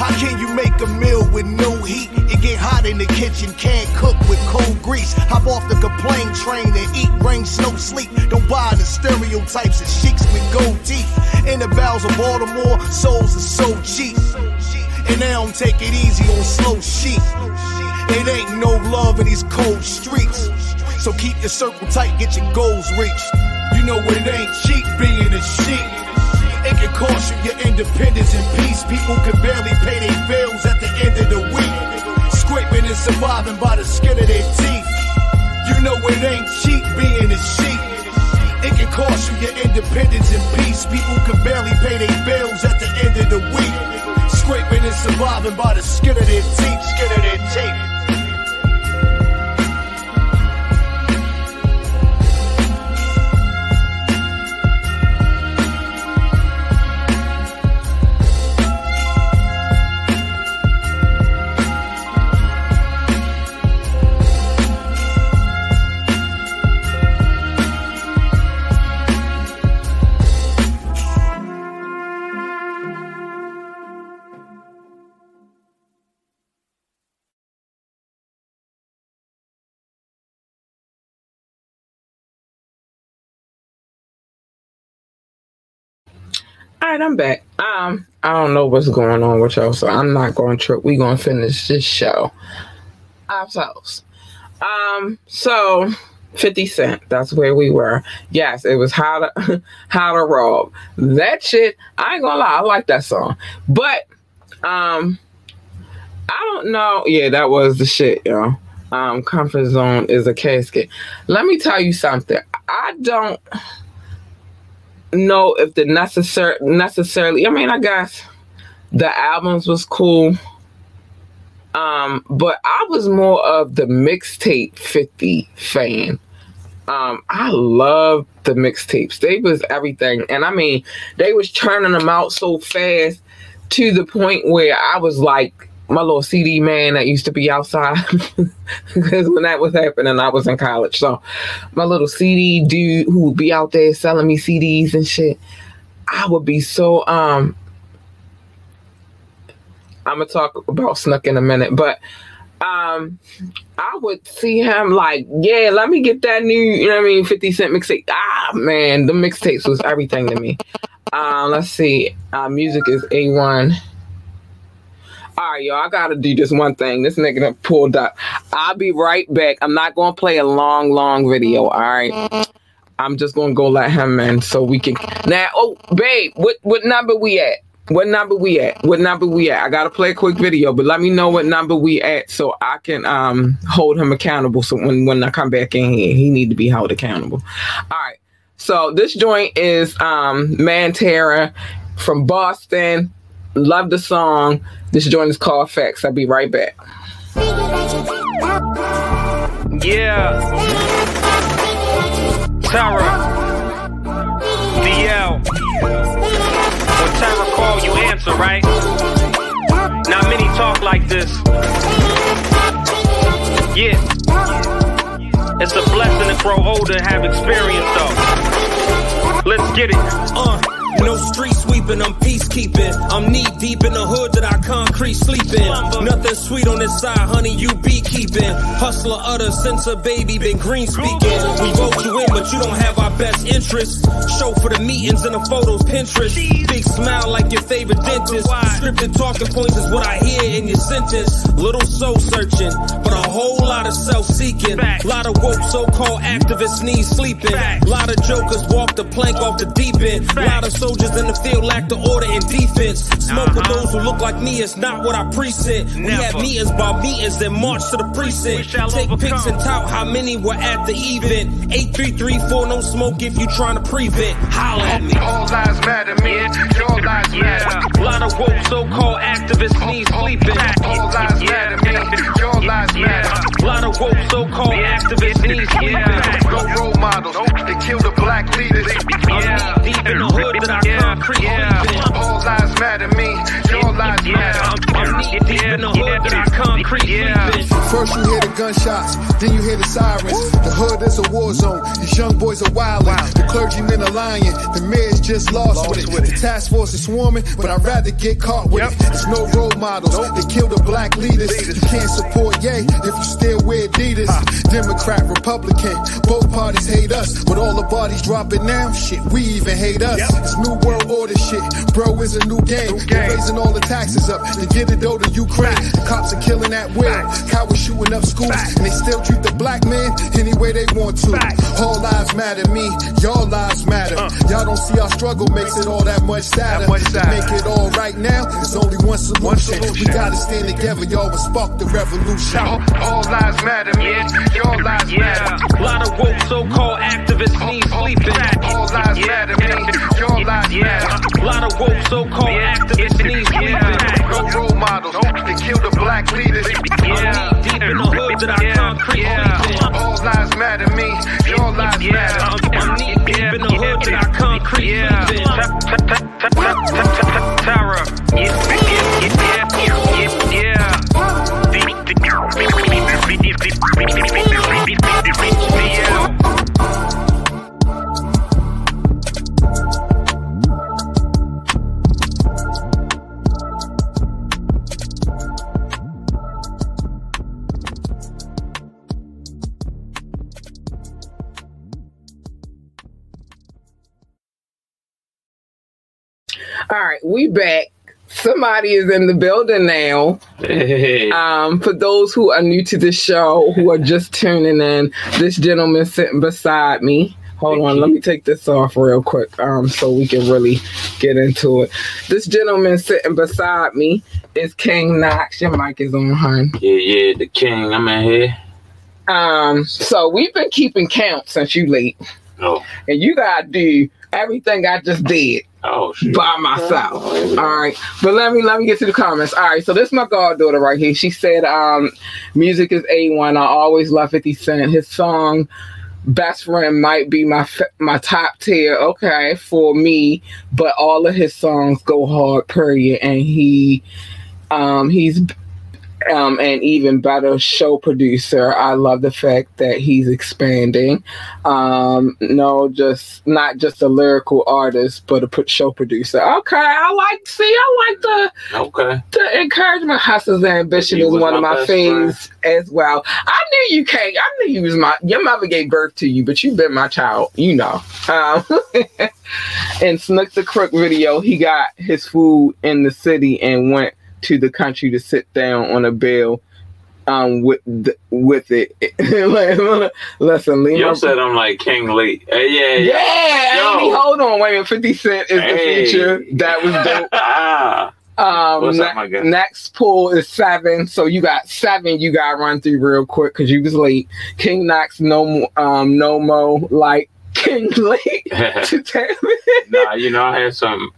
How can you make a meal with no heat? It get hot in the kitchen, can't cook with cold grease. Hop off the complaint train and eat rain, snow, sleep. Don't buy the stereotypes of sheiks with gold teeth. In the bowels of Baltimore, souls are so cheap. And they don't take it easy on slow sheep. It ain't no love in these cold streets. So keep your circle tight, get your goals reached. You know it ain't cheap being a sheep. It can cost you your independence and peace. People can barely pay their bills at the end of the week. is surviving by the skin of their teeth. You know it ain't cheap being a sheep. It can cost you your independence and peace. People can barely pay their bills at the end of the week. Scraping and surviving by the skin of their teeth, skin of their teeth. Alright, I'm back. I don't know what's going on with y'all, so I'm not going to trip. We're going to finish this show ourselves. So 50 Cent, that's where we were. Yes, it was How to Rob. That shit, I ain't gonna lie, I like that song. But, I don't know. Yeah, that was the shit, y'all. Comfort zone is a casket. Let me tell you something. I don't know if the necessarily, I mean, I guess the albums was cool, but I was more of the mixtape 50 fan. I loved the mixtapes. They was everything, and I mean, they was turning them out so fast to the point where I was like my little CD man that used to be outside, because when that was happening, I was in college. So my little CD dude who would be out there selling me CDs and shit, I would be so, I'm going to talk about Snook in a minute, but I would see him like, yeah, let me get that new, you know what I mean, 50 Cent mixtape. Ah, man, the mixtapes was everything to me. Let's see. Music is A1. All right, y'all, I got to do this one thing. This nigga done pulled up. I'll be right back. I'm not going to play a long video, all right? I'm just going to go let him in so we can... Now, oh, babe, what number we at? What number we at? What number we at? I got to play a quick video, but let me know what number we at so I can hold him accountable. So when I come back in here, he need to be held accountable. All right, so this joint is Mantera from Boston. Love the song. This joint is called Facts. I'll be right back. Yeah. Tara. DL. When Tara call, you answer, right? Not many talk like this. Yeah. It's a blessing to grow older and have experience, though. Let's get it. No street sweeping, I'm peacekeeping. I'm knee deep in the hood that I concrete sleeping. Nothing sweet on this side, honey, you beekeeping. Hustler utter since a baby been green speaking. We vote you in, but you don't have our best interests. Show for the meetings and the photos, Pinterest. Big smile like your favorite dentist. Scripted talking points is what I hear in your sentence. Little soul searching, but a whole lot of self-seeking. Lot of woke so-called activists need sleeping. Lot of jokers walk the plank off the deep end. Lot of soldiers in the field lack the order and defense. Smoke with those who look like me is not what I present. We have meetings by meetings, then march to the precinct. Take pics and tout how many were at the event. 8334, no smoke if you trying to prevent. Holla at me. All lies matter, man. Your lies matter. A lot of woke so-called activists need sleeping. All lies matter, man. Your lies matter. A lot of woke so-called activists need sleeping. No role models. They kill the black leaders. I'm deep in the hood that I concrete. All lies matter, me. Your lies matter. I'm deep in the hood that I concrete. First you hear the gunshots, then you hear the sirens. The hood is a war zone. These young boys are wildin'. The clergymen are lying. The mayor's just lost with it. The task force is swarming, but I'd rather get caught with it. There's no role models. They kill the black leaders. You can't support Ye if you still wear Adidas. Democrat, Republican, both parties hate us. But all the bodies dropping now, shit, we even hate us. It's new world order shit, bro, it's a new game. They're raising all the taxes up to get it over to Ukraine. The cops are killing at will. Cowards shooting up schools, and they still treat the black man any way they want to. All lives matter, me, y'all lives matter. Y'all don't see our struggle makes it all that much sadder. To make it all right now, there's only one solution. We gotta stand together, y'all, and spark the revolution. All lives matter, man, y'all lives matter. A lot of woke so-called activists need sleeping. All lives matter, man, y'all lives matter. A lot of woke so-called activists need sleeping. No role models, they kill the black leaders. Yeah, deep in the hood that I concrete. All lives matter, me, y'all lives matter. I'm deep in the hood that I concrete. Tara, all right, we back. Somebody is in the building now. Hey. For those who are new to the show, who are just tuning in, this gentleman sitting beside me. Hold on, let me take this off real quick so we can really get into it. This gentleman sitting beside me is King Knoxx. Your mic is on, hun. Yeah, the king. I'm in here. So we've been keeping count since you late. Oh. And you got to do everything I just did. Oh, shit. By myself. Oh, all right. But let me get to the comments. All right. So this is my goddaughter right here. She said, music is A1. I always love 50 Cent. His song, Best Friend, might be my top tier. Okay. For me. But all of his songs go hard, period. And he's an even better show producer. I love the fact that he's expanding. Not just a lyrical artist, but a show producer. Okay, I like the encouragement. Hustler's Ambition is one of my faves as well. I knew you came. I knew you was your mother gave birth to you, but you've been my child, you know. And Snook the Crook video, he got his food in the city and went to the country to sit down on a bill with it. Like, listen, Leo. You said I'm like King Lee. Yeah. Andy, hold on, wait a minute. 50 Cent is the future. That was dope. Next pool is 7. So you got 7 you got to run through real quick because you was late. King Knoxx, no more like King Lee. Nah, you know, I had some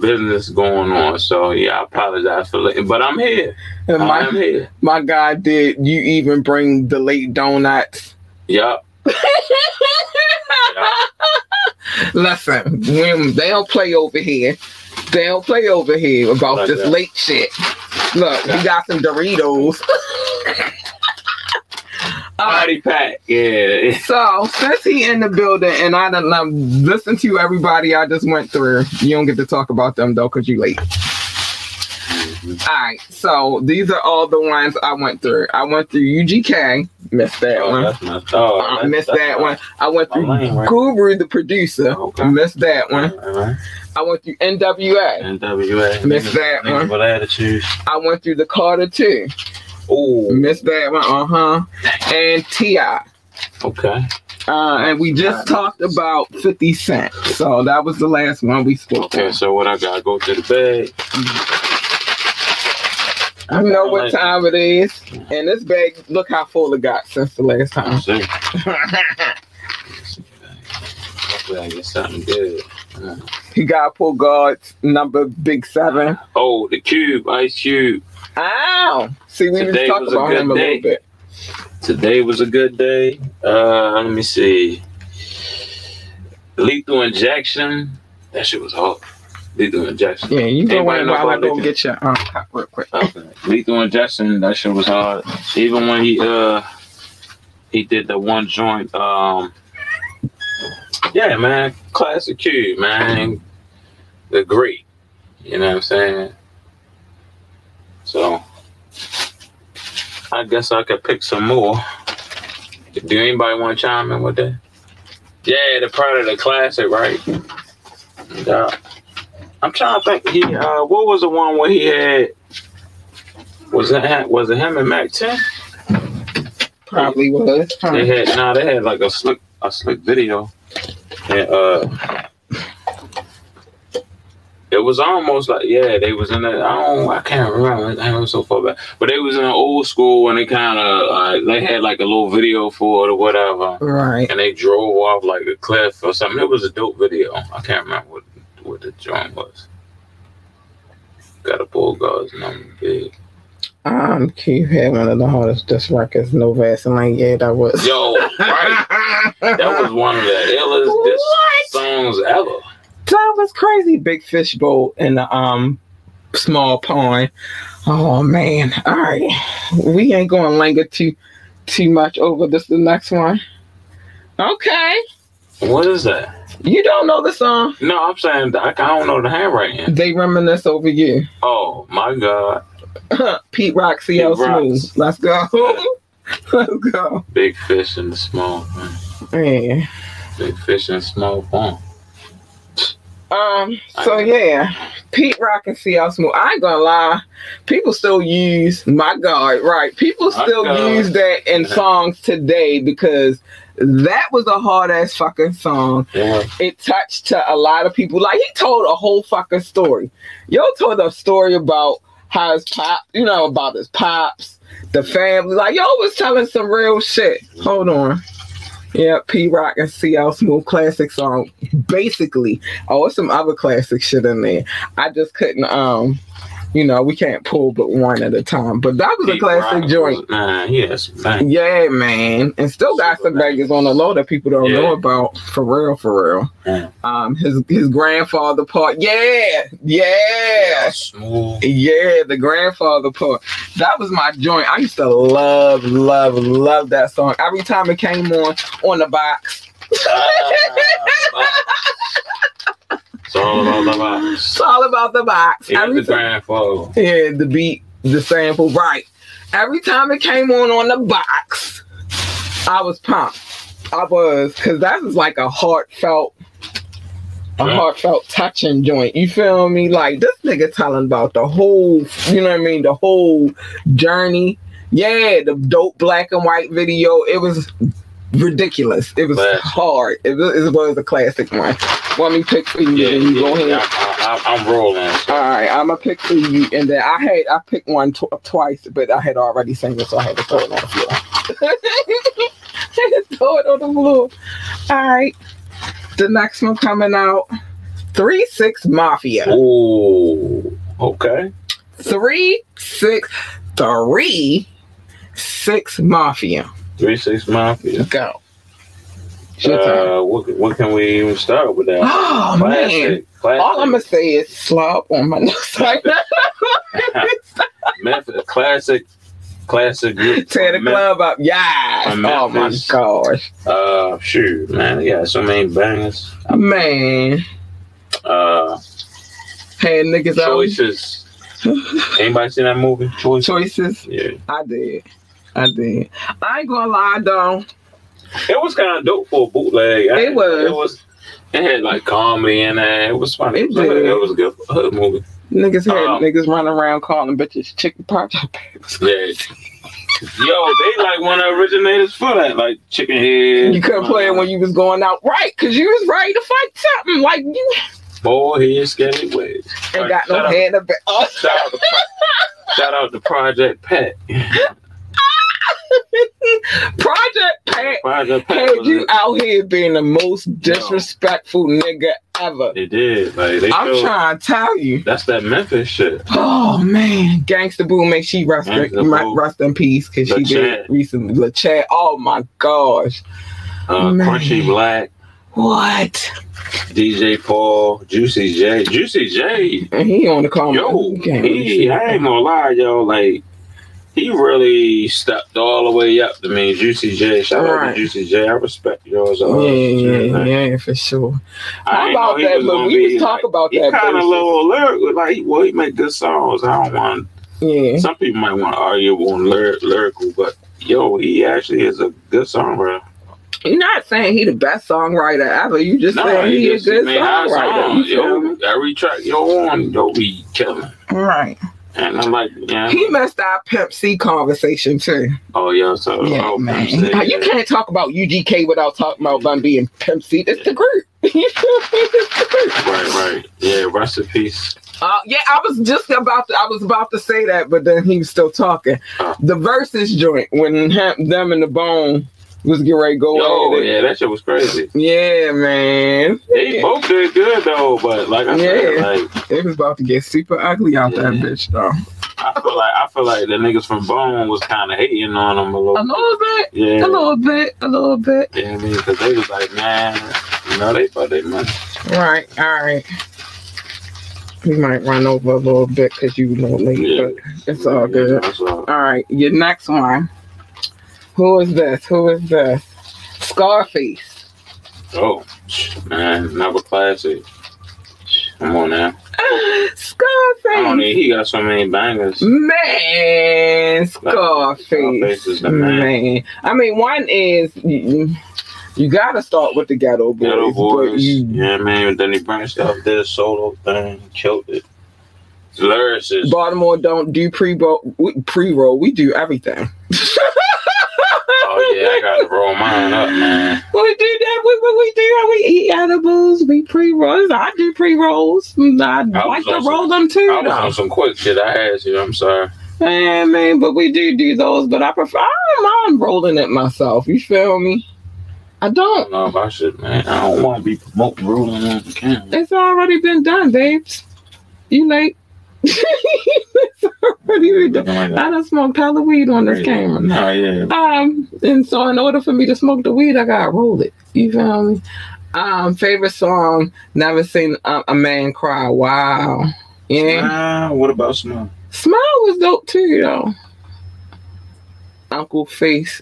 business going on, so yeah, I apologize for late, but I'm here. And I'm here. My God, did you even bring the late donuts? Yup. Listen, they don't play over here about like this that late shit. Look, we got some Doritos. Party pack, yeah. So since he in the building and I done listened to everybody I just went through, you don't get to talk about them though because you late. All right, so these are all the ones I went through. I went through UGK, missed that one. That's my thought. Missed that one. I went through Guru, the producer, missed that one. All right. I went through N.W.A. Missed that one. Attitude. I went through The Carter Two. Oh, missed that one, and T.I. Okay. And we just talked about 50 Cent, so that was the last one we spoke about. Okay, so what I gotta go to the bag. I know what time it is, and this bag, look how full it got since the last time. Hopefully I get something good. He got pull guards, number big 7. Oh, the Cube, Ice Cube. Ow! See, we just talked about him a little bit. Today was a good day. Let me see. Lethal Injection. That shit was hot. Lethal Injection. Yeah, you go in while I go get your pop real quick. Okay. Lethal Injection. That shit was hard. Even when he did the one joint. Yeah, man. Classic Cube, man. The great. You know what I'm saying? So, I guess I could pick some more. Do anybody want to chime in with that? Yeah, the part of the classic, right? And, I'm trying to think. What was the one where he had? Was it him and Mac 10? Probably was. Probably. They had like a slick video, and it was almost like they was in that. I can't remember. I was so far back, but they was in an old school, and they kind of they had like a little video for it or whatever, right? And they drove off like a cliff or something. It was a dope video. I can't remember what the joint was. Got a bull guard's number big. Q had one of the hardest diss records, No Vaseline. Yeah, that was. Yo, right? That was one of the illest diss songs ever. That was crazy. Big fishbowl in the small pond. Oh man! All right, we ain't going to linger too much over this. The next one. Okay. What is that? You don't know the song? No, I'm saying I don't know the handwriting. They reminisce over you. Oh my God. Pete Rock, CL Smooth. Let's go. Let's go. Big fish in the small pond. Yeah. Big fish in the small pond. Pete Rock and CL Smooth. I ain't gonna lie. People still use my God, right? People still use that in songs today because that was a hard ass fucking song. Yeah. It touched to a lot of people. Like he told a whole fucking story. Yo told a story about how his pop, about his pops, the family. Like, yo was telling some real shit. Hold on. Yeah, P-Rock and CL Smooth classic song. Basically. Oh, it's some other classic shit in there. I just couldn't, we can't pull but one at a time. But that was a classic joint. Yes, yeah, man. And still got some bangers on the low that people don't know about. For real, for real. Yeah. His grandfather part. Yeah. Smooth. Yeah, the grandfather part. That was my joint. I used to love that song. Every time it came on the box. It's all about the box. Yeah, the grandfather. Yeah, the beat, the sample, right. Every time it came on the box, I was pumped. I was, because that was like a heartfelt, touching joint. You feel me? Like, this nigga telling about the whole, the whole journey. Yeah, the dope black and white video. It was ridiculous. It was hard. It was a classic one. Want me to pick for you? You go ahead. I'm rolling. So. All right, I'm gonna pick for you, and then I picked one twice, but I had already sang it, so I had to throw it on the floor. All right, the next one coming out, 3 6 Mafia. Oh, okay. 3 6 Mafia. 3 6 Mafia. Go. What can we even start with that? Oh, classic. All I'm going to say is slop on my notes right now. Memphis, classic group. Tear the club up. Yes. Oh, my gosh. Shoot, man. They got so many bangers. Man. Hey, niggas out. Choices. Anybody seen that movie? Choices? Yeah. I did. I ain't going to lie, though. It was kind of dope for a bootleg. It had like comedy in there. It was funny. It was a good hood movie. Niggas had niggas running around calling bitches chicken pop. Yeah. Yo, they like one of the originators for that, like chicken head. You couldn't play it when you was going out, right? Because you was ready to fight something like you. Boy, he's scared ways. Ain't got no hand up. Shout out to Project Pat. Project Pat had you out here being the most disrespectful nigga ever. They did. Like, I'm trying to tell you. That's that Memphis shit. Oh, man. Gangsta Boo, make she rest in peace because she did recently. LeChad. Oh, my gosh. Crunchy Black. What? DJ Paul, Juicy J. And he on the call. Yo, I ain't gonna lie, yo. Like, he really stepped all the way up to me, Juicy J. Shout out to Juicy J. I respect yours. Yeah, for sure. How about that? But we just talk about that. He kind of little lyrical. Like, well, he make good songs. I don't want. Yeah. Some people might want to argue on lyrical, but yo, he actually is a good songwriter. You're not saying he the best songwriter ever. You just saying he a good songwriter. Every track you're on, yo, we killing. Right. And I'm like, yeah. He messed our Pimp C conversation too. Oh yeah, so man. Pimp C, now, you can't talk about UGK without talking about Bun B and Pimp C. It's the group. Right. Yeah, rest in peace. Yeah, I was about to say that, but then he was still talking. The versus joint when them and the Bone was getting ready to go. Oh yeah, that shit was crazy. Yeah, man. They both did good though, but like I said, like it was about to get super ugly out that bitch though. I feel like the niggas from Bone was kind of hating on them a little bit. Yeah. A little bit. Yeah, I mean, because they was like, man, you know, they thought they money. Right, all right. We might run over a little bit because you know late, but it's all good. All right, your next one. Who is this? Scarface. Oh, man, another classic. Come on now. Scarface. I don't need, he got so many bangers. Man, Scarface is the man. I mean, one is you gotta start with the Ghetto Boys. Ghetto Boys. Yeah, man. Then he branched off this solo thing, killed it. Lyricist. Baltimore don't do pre-roll. We do everything. Oh yeah, I gotta roll mine up, man. We do that. We eat edibles. We pre-rolls. I do pre-rolls. I like to roll them too. I was on some quick shit. I had you. I'm sorry. Man, but we do those. But I prefer. I don't mind rolling it myself. You feel me? I don't know if I should, man. I don't want to be promoting rolling on the camera. It's already been done, babes. You late. It's already ridiculous. I done smoked hella weed on this camera. No, yeah. And so in order for me to smoke the weed, I gotta roll it. You feel me? Favorite song, never seen a man cry. Wow. Yeah. Smile. What about Smile? Smile was dope too, though. Uncle Face,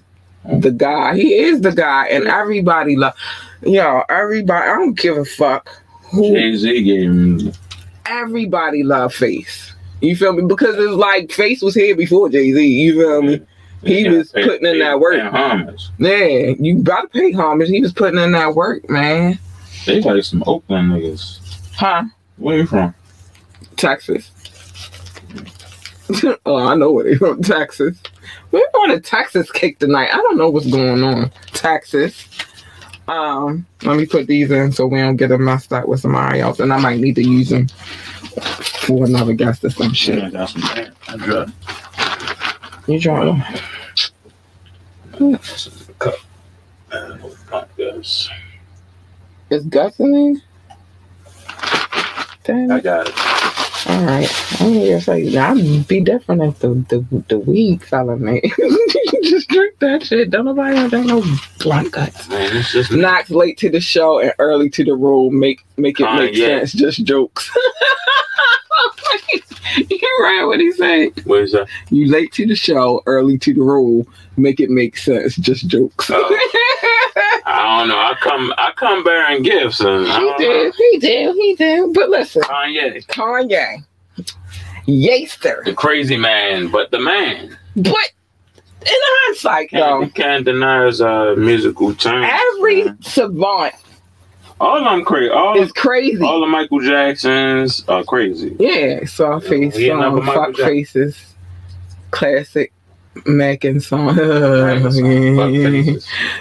the guy. He is the guy, and everybody love. Yo, everybody. I don't give a fuck who. Jay-Z gave him. Everybody love Face. You feel me? Because it's like Face was here before Jay-Z. You feel me? He was putting in that work. Yeah, you gotta pay homage. He was putting in that work, man. They like some Oakland niggas. Huh? Where you from? Texas. Oh, I know where they from. Texas. We're going to Texas cake tonight. I don't know what's going on. Texas. Let me put these in so we don't get them messed up with somebody else, and I might need to use them for another guest or some shit. Yeah, I got some bad. I'm good. You drawing them? This is a cup. I don't know what it is. Is Gus in there? Damn. I got it. All right. I'm gonna say I'd be different if the weed fella man. Just drink that shit. Don't nobody have that no blunt guts. Man, Knox late to the show and early to the rule. Make it make sense. Just jokes. You right? What he say? What is that? You late to the show, early to the rule. Make it make sense. Just jokes. I don't know. I come bearing gifts. And he did. But listen, Kanye, Yester, the crazy man, but the man. But in hindsight, though, you can't deny his musical talent. Every savant. All of them crazy. It's crazy. All of Michael Jackson's are crazy. Yeah, soft face song, fuck faces, classic Mac and song.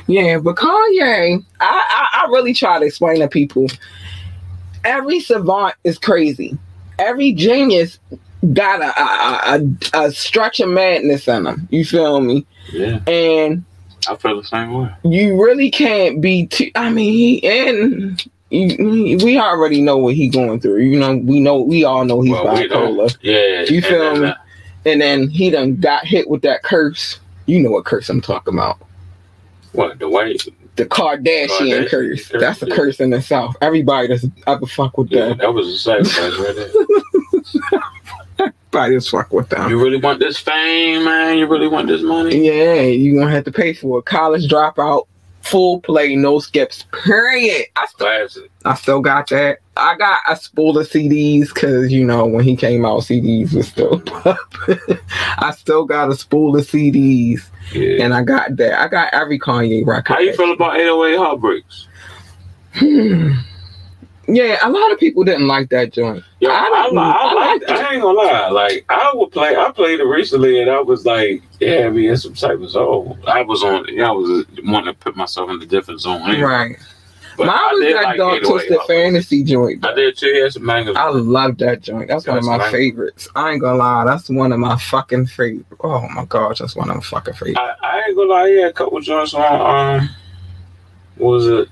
Yeah, but Kanye, I really try to explain to people, every savant is crazy. Every genius got a stretch of madness in them. You feel me? Yeah. And I feel the same way. You really can't be too. I mean, we already know what he's going through. You know, we all know he's bipolar. Yeah. You feel me? And then he done got hit with that curse. You know what curse I'm talking about? What the way? The Kardashian curse. That's a curse in itself. Everybody that's ever fuck with that. That was a sacrifice right there. Everybody just fuck with them. You really want this fame, man? You really want this money? Yeah, you gonna have to pay for it. College dropout, full play, no skips. Period. I still got that. I got a spool of CDs because you know when he came out, CDs was still popping. I still got a spool of CDs, and I got that. I got every Kanye record. How you feel about 808 Heartbreaks? Yeah, a lot of people didn't like that joint. Yeah, I ain't gonna lie. Like I played it recently, and I was like, yeah, I mean, it's some type of soul. I was wanting to put myself in a different zone. Anyway. Right. But mine was that like Dog Twisted Fantasy joint. Though. I did too. Yeah, I love that joint. That's one of my favorites. I ain't gonna lie. That's one of my fucking favorites. Oh my gosh, that's one of my fucking favorites. I ain't gonna lie. Yeah, a couple joints on. What was it?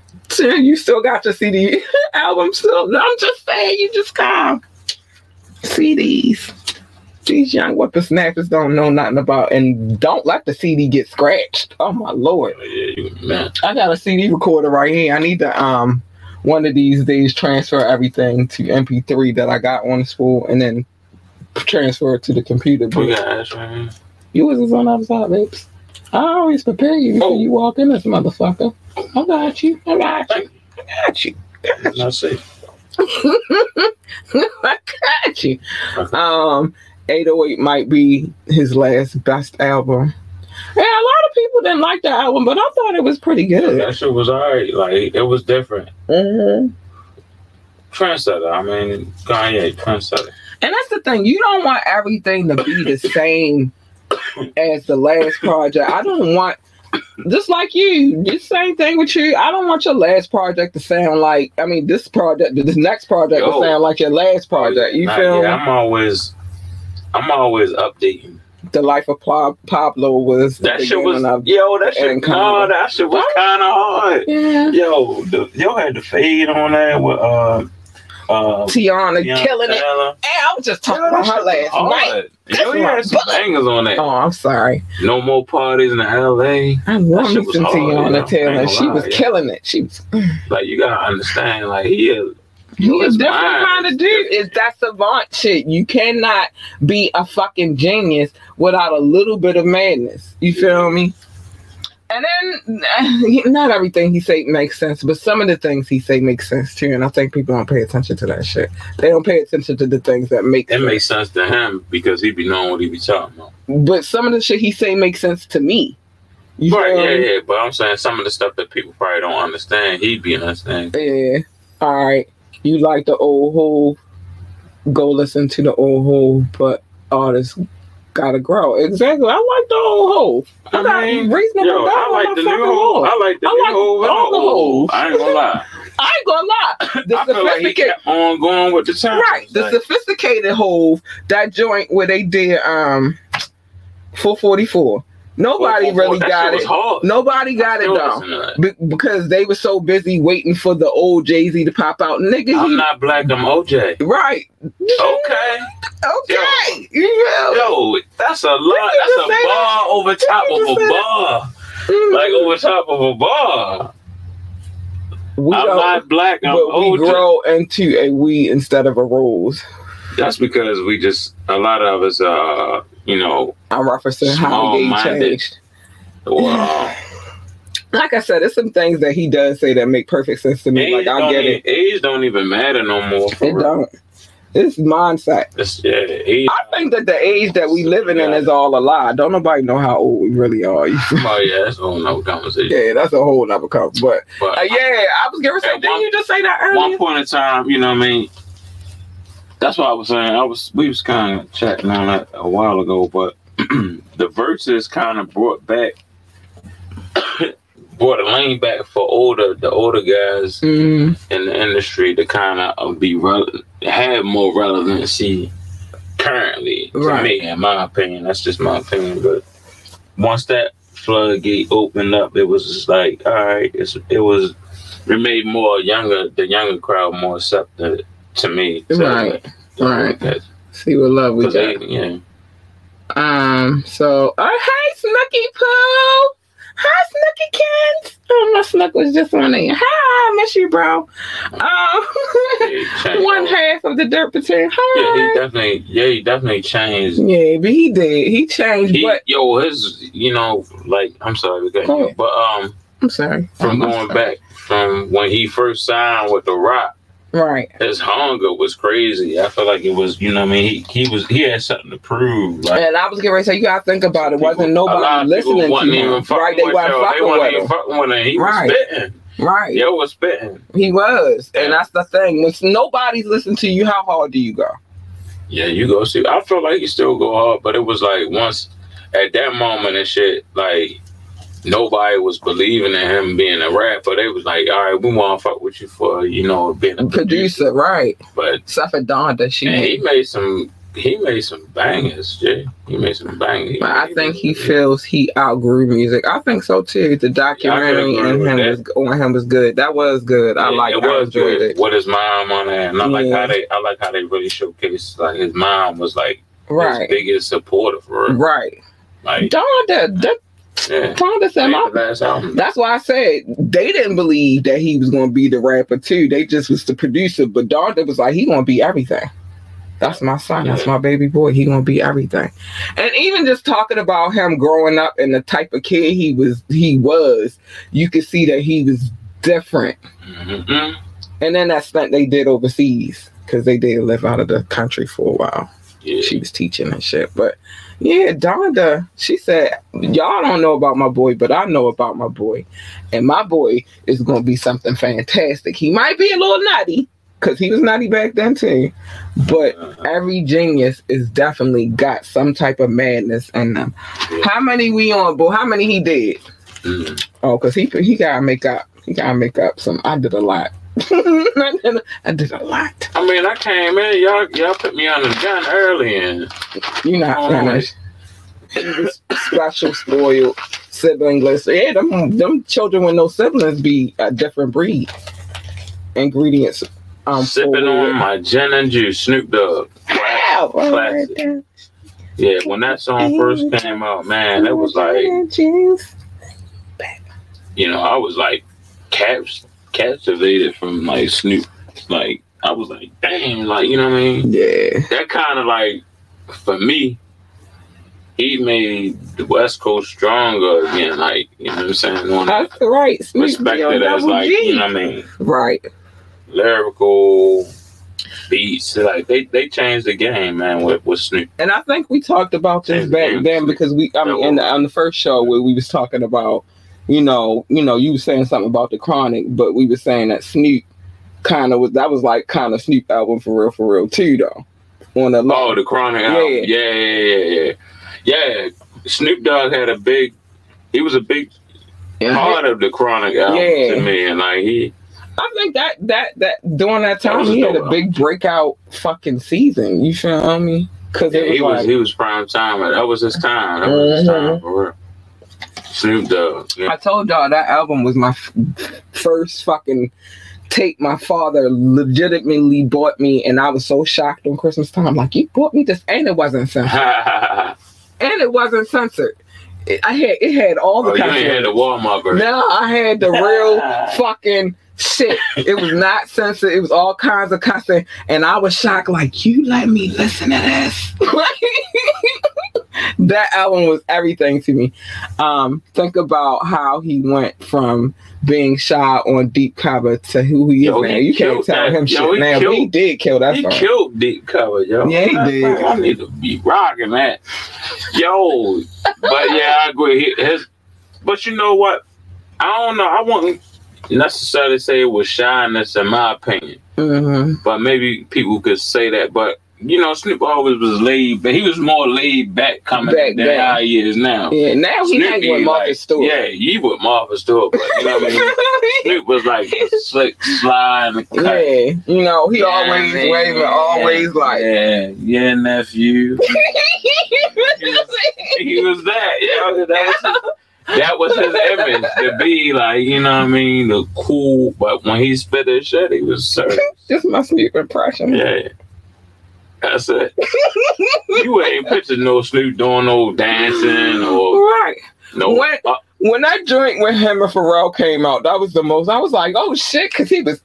You still got your CD album still. I'm just saying, you just calm. CDs. These young whippersnappers don't know nothing about and don't let the CD get scratched. Oh my lord. Yeah, I got a CD recorder right here. I need to one of these days transfer everything to MP3 that I got on the spool and then transfer it to the computer. You was just on the other side, babes. I always prepare you before you walk in this motherfucker. I got you. It's not safe. I got you. 808 might be his last best album. Yeah, a lot of people didn't like that album, but I thought it was pretty good. Yeah, that shit was alright. Like it was different. Mm-hmm. Trendsetter. I mean, Kanye trendsetter. And that's the thing. You don't want everything to be the same as the last project. I don't want. Just like you, the same thing with you. I don't want your last project to sound like. I mean, this next project to sound like your last project. You feel me? I'm always updating. The Life of Pablo was that shit was that shit was kind of hard. Yeah. Yo had the fade on that with Tiana killing it. Hey, I was just talking about her last night. Yo, you had some bangers on that. Oh, I'm sorry. No more parties in LA. I love me some Tiana Taylor. She was killing it. She was like, you gotta understand, like he is different kind of dude. It's that savant shit. You cannot be a fucking genius without a little bit of madness. You feel me? And then, not everything he say makes sense, but some of the things he say make sense too. And I think people don't pay attention to that shit. They don't pay attention to the things that make sense. It makes sense to him because he be knowing what he be talking about. But some of the shit he say makes sense to me. You right, yeah. But I'm saying some of the stuff that people probably don't understand, he be understanding. Yeah. All right. You like the old hole, go listen to the old hole, but artists gotta grow. Exactly. I like the old hole. I like the new hole. I like all the holes. I ain't gonna lie. I feel like he kept on going with the time. Right. The sophisticated hole, that joint where they did 444. Nobody got it though because they were so busy waiting for the old Jay-Z to pop out. Nigga, I'm not black, I'm OJ. Right. Okay. Yo, that's a lot. That's a bar over top of a bar. Mm-hmm. Like over top of a bar. I'm not black, I'm OJ. We grow into a we instead of a rose. That's because we just, a lot of us I'm referencing how they changed. Wow. Like I said, there's some things that he does say that make perfect sense to me. Age, like I get it. Age don't even matter no more. It don't. It's mindset. I think that the age that we living in is all a lie. Don't nobody know how old we really are. Oh yeah, that's a whole nother conversation. Yeah, that's a whole nother conversation. But I was gonna say, didn't you just say that earlier? One point in time, you know what I mean? That's what I was saying. We was kind of chatting on that a while ago, but the verses kind of brought a lane back for the older guys in the industry to kind of be have more relevancy currently. To me, in my opinion, that's just my opinion. But once that floodgate opened up, it was just like, all right, it made the younger crowd more accepted. To me, right. See what love we got. Yeah. So, hey, Snooky Pooh. Hi, Snooky Kins. Oh, my Snook was just on there. Hi, miss you, bro. One half of the Dirt Platoon. Hi. Yeah, he definitely changed. Yeah, but he did. He changed. I'm sorry. Back from when he first signed with The Rock. Right. His hunger was crazy. I feel like it was, you know what I mean? He had something to prove. Like, and I was getting ready to say, you got to think about it. Wasn't nobody listening to him. Right, they weren't fucking with him. He was spitting. Right. Yo was spitting. He was. Yeah. And that's the thing. When nobody's listening to you, how hard do you go? Yeah, you go see. I feel like you still go hard, but it was like once at that moment and shit, like nobody was believing in him being a rapper. They was like, all right, we want to fuck with you for, you know, being a producer. Right. But except for Donda, he made some bangers, Jay. He made some bangers. I think he feels he outgrew music. I think so too. The documentary on him was good. That was good. Yeah, I enjoyed it. What his mom on there, and I like how they really showcased like his mom was like his biggest supporter for her. Right. Like that's why I said they didn't believe that he was gonna be the rapper too. They just was the producer, but Donda was like he gonna be everything. That's my son. That's my baby boy. He gonna be everything. And even just talking about him growing up and the type of kid he was, you could see that he was different. Mm-hmm. And then that stunt they did overseas, because they did live out of the country for a while. Yeah. She was teaching and shit. But yeah, Donda, she said, y'all don't know about my boy, but I know about my boy. And my boy is gonna be something fantastic. He might be a little nutty, because he was naughty back then too. But every genius is definitely got some type of madness in them. Yeah. How many we on, boo? How many he did? Mm-hmm. Oh, because he got to make up. He got to make up some. I did a lot. I did a lot. I mean, I came in. Y'all put me on the gun early. And you're not finished. He was special, spoiled, siblingless. Yeah, them children with no siblings be a different breed. Ingredients. I'm sipping on my gin and juice, Snoop Dogg. Classic. Yeah, when that song first came out, man, that was like, you know, I was like captivated from like Snoop. Like, I was like, damn, like, you know what I mean? Yeah. That kind of like, for me, he made the West Coast stronger again. Like, you know what I'm saying? That's right. Snoop respected as like, you know what I mean? Right. Lyrical beats, like they changed the game, man, with Snoop. And I think we talked about this back then because on the first show where we was talking about, you know, you were saying something about the Chronic, but we were saying that Snoop was like Snoop album for real too though. On the the Chronic album, yeah. Snoop Dogg had a big part of the Chronic album to me, and like I think that during that time he had a big breakout fucking season. You feel me? Because he was prime time. That was his time. That was his time for real. Snoop Dogg. Yeah. I told y'all that album was my first fucking tape. My father legitimately bought me, and I was so shocked on Christmas time. Like, you bought me this, and it wasn't censored. It had all the. Oh, you ain't had the Walmart version. No, I had the real fucking. Shit, it was not censored. It was all kinds of content, and I was shocked. Like, you let me listen to this? That album was everything to me. Think about how he went from being shy on Deep Cover to who he is now. You can't tell him shit now. But he did kill that. He killed Deep Cover, yo. Yeah, he did. I need to be rocking that, yo. But yeah, I agree. But you know what? I don't know. I wouldn't necessarily say it was shyness, in my opinion, but maybe people could say that. But you know, Snoop always was laid, but he was more laid back than how he is now. Yeah, now he ain't with Martha Stewart. Yeah, he with Martha Stewart, but you know what I mean. Snoop was like slick, sly, and cut. Yeah, you know, he always waving, always like, yeah, nephew. he was that. Yeah, that was his image, to be like, you know what I mean, the cool, but when he spit his shit, he was serious. Just my Snoop impression. Yeah. That's it. You ain't picture no Snoop doing no dancing or... Right. No. When that joint with him and Pharrell came out, that was the most... I was like, oh shit, because he was...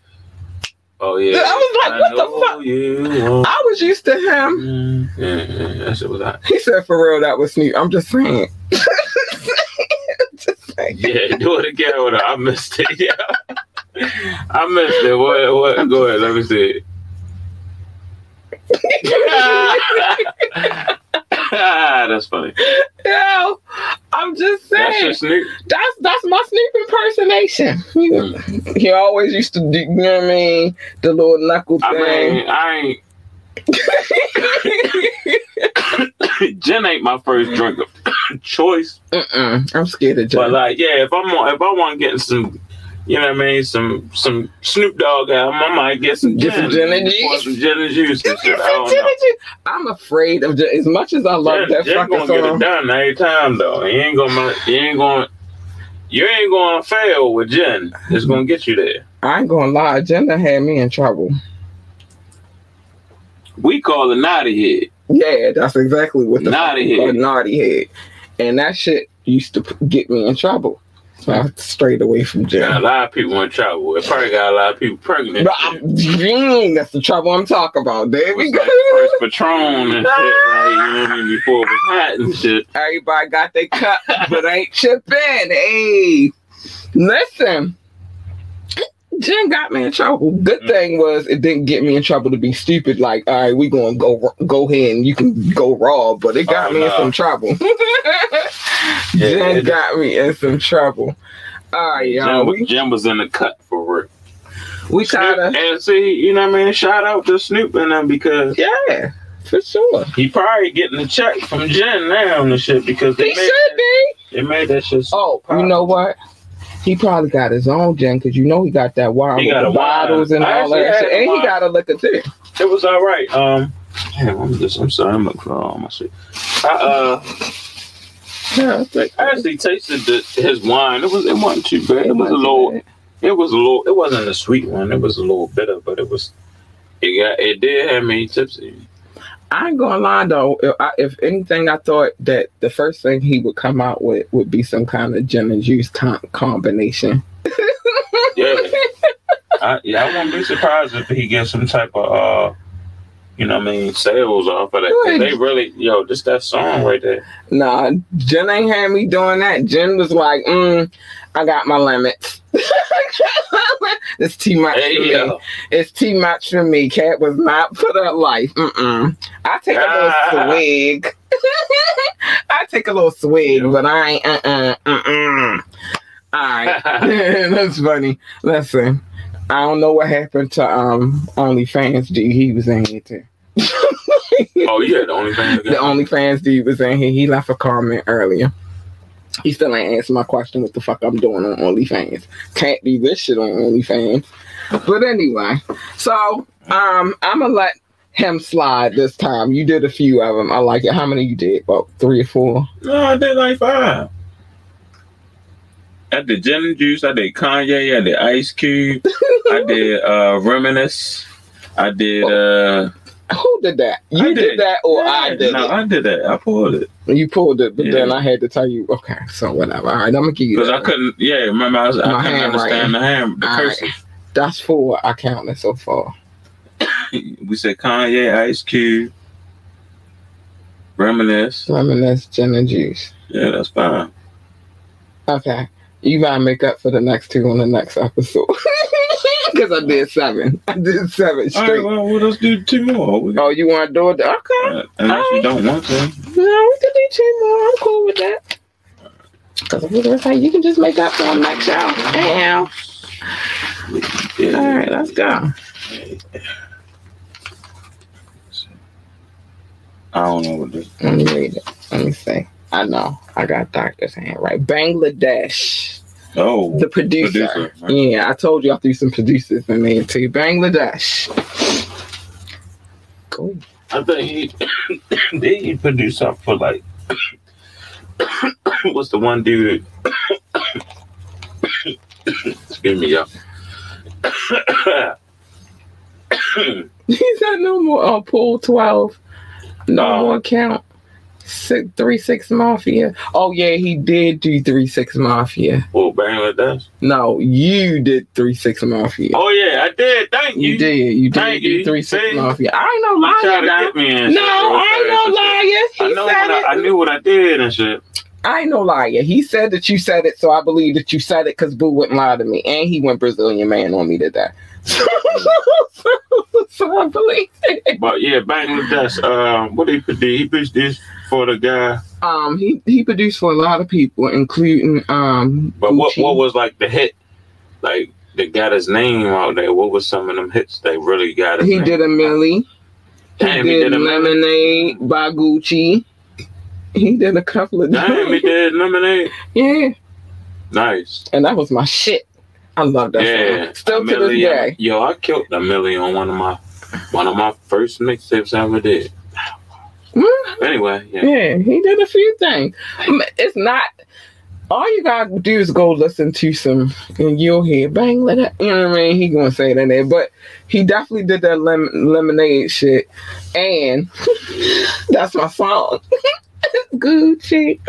Oh yeah. I was like, what the fuck? You. I was used to him. Yeah, that shit was hot. He said, for real, that was Snoop. I'm just saying. Yeah, do it again. I missed it. Yeah. I missed it. What? Go ahead. Let me see. That's funny. Yo, I'm just saying. That's your sneak. That's my sneak impersonation. He always used to do, you know what I mean? The little knuckle thing. Gin ain't my first drink of choice. I'm scared of gin. But like, yeah, if I want getting some, you know what I mean, some Snoop Dogg out, I might get some gin and juice. Some gin and juice. I'm afraid of gin. As much as I love that fucking song, gonna get it done every time though. You ain't gonna fail with gin. It's gonna get you there. I ain't gonna lie, gin done had me in trouble. We call it naughty head. Yeah, that's exactly what the naughty head. Naughty head, and that shit used to get me in trouble. So I strayed away from jail. Got a lot of people in trouble. It probably got a lot of people pregnant. But that's the trouble I'm talking about, baby. First Patron and shit, like, you know, before it was hot and shit. Everybody got their cup, but ain't chipping. Hey, listen. Jen got me in trouble. Good thing was it didn't get me in trouble to be stupid. Like, all right, we gonna go ahead and you can go raw, but it got me in some trouble. Jen got me in some trouble. All right, y'all. Jen was in the cut for work. We kind of and see, you know what I mean. Shout out to Snoop and them because yeah, for sure. He probably getting a check from Jen now and shit because they made that shit. Oh, you know what? He probably got his own gin because you know he got that wine with the bottles and all that shit. And he got a liquor too. It was all right. Damn, I'm sorry, I'm looking for all my shit. I actually tasted his wine. It wasn't too bad. It was a little. It wasn't a sweet one. It was a little bitter, but it did have me tipsy. I ain't gonna lie though. If anything, I thought that the first thing he would come out with would be some kind of gin and juice combination. Yeah, I wouldn't be surprised if he gets some type of, you know what I mean, sales off of that. Cause they really, just that song right there. Nah, Jen ain't had me doing that. Jen was like, I got my limits. It's too much for me. Yo. It's too much for me. Cat was not for that life. I take a little swig. But I ain't. All right, that's funny. Listen, I don't know what happened to OnlyFans D. He was in here too. Oh yeah, the OnlyFans D was in here. He left a comment earlier. He still ain't answer my question what the fuck I'm doing on OnlyFans. Can't be this shit on OnlyFans. But anyway, so I'm going to let him slide this time. You did a few of them. I like it. How many you did? About 3 or 4? No, I did like 5. I did Gin and Juice. I did Kanye. I did Ice Cube. I did Reminisce. I did... Who did that? I did that. I pulled it. You pulled it, but then I had to tell you, okay, so whatever. All right, I'm going to give you that. Because I couldn't, remember, I couldn't understand the person. Right. That's 4 I counted so far. We said Kanye, Ice Cube, Reminisce, Gin and Juice. Yeah, that's fine. Okay. You got to make up for the next 2 on the next episode. Because I did 7. Straight. All right, well, let's do 2 more. Oh, you want to do it? Okay. Unless you don't want to. No, we can do 2 more. I'm cool with that. Because I was going to say, you can just make up for them next show. Damn. All right, let's go. I don't know what this is. Let me read it. Let me see. I know. I got doctor's hand right. Bangladesh. Oh, the producer. Okay. Yeah, I told you I threw some producers in there too. Bangladesh. Cool. I think he produced something for like what's the one dude? Excuse me, y'all. He's not no more pool 12. No more count. 3 6 Mafia. Oh yeah, he did do 3 6 Mafia. Well, Bangladesh. No, you did 3 6 Mafia. Oh yeah, I did. Thank you. You did 3 6 Mafia. I ain't no liar. I knew what I did and shit. I ain't no liar. He said that you said it, so I believe that you said it because Boo wouldn't lie to me, and he went Brazilian man on me today. So I believe it. But yeah, Bangladesh. What did he produce this? For the guy He produced for a lot of people, including But Gucci. what was like the hit, like that got his name out there? What was some of them hits that really got his name? Did a Millie. He did a Lemonade by Gucci. He did a couple of them. He did Lemonade. Yeah. Nice. And that was my shit. I love that song. Still to this day. Yo, I killed a Millie on one of my first mixtapes I ever did. Anyway, yeah, he did a few things. It's not all you gotta do is go listen to some, and you'll hear Bangladesh. You know what I mean? He gonna say that there, but he definitely did that Lemonade shit, and that's my song. Gucci.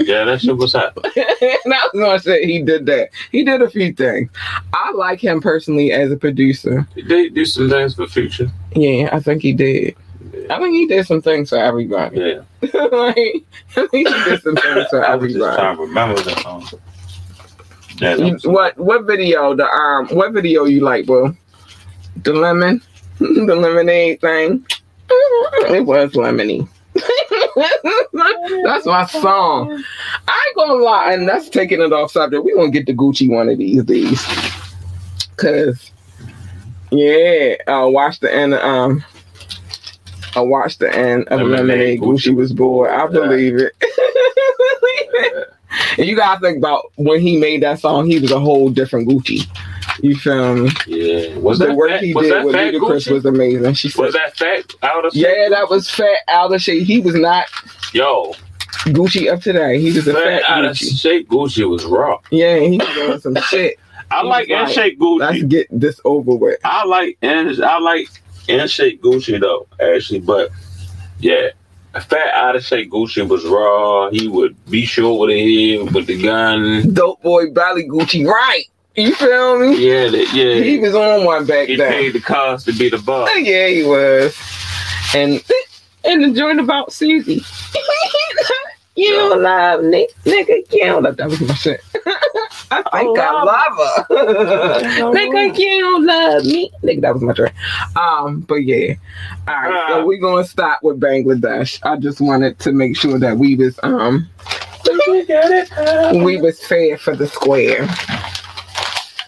Yeah, that shit was hot. I was gonna say he did that. He did a few things. I like him personally as a producer. He did do some things for Future. Yeah, I think he did. Yeah. I think he did some things for everybody. Yeah. I think he did some things for everybody. I was just trying to remember that song. Yeah, what video? The what video you like, bro? The Lemonade thing. It was Lemony. That's my song. I ain't gonna lie, and that's taking it off subject. We're gonna get to Gucci one of these days. Cause I watched the end of Lemonade. Gucci was bored. I believe it. And you gotta think about when he made that song, he was a whole different Gucci. You feel me? Yeah. The work he did with Ludacris was amazing. She said, was that Fat Out of Shape? Yeah, that was Fat Out of Shape. He was not Gucci of today. He was fat Out of Shape. Gucci was raw. Yeah, he was doing some shit. I like N-Shape Gucci. Let's get this over with. I like N-Shape Gucci though, actually, but yeah. Fat Out of Shape Gucci was raw. He would be sure over the head with the gun. Dope boy Bally Gucci, right? You feel me? Yeah, yeah. He was on one back then. He paid the cost to be the boss. Yeah, he was. And the joint about Susie. You don't love nigga. You don't love. That was my shit. I think I love her. Nigga, you don't love me. Nigga, that was my joint. But yeah. All right. So we're gonna stop with Bangladesh. I just wanted to make sure that we was we was fair for the square.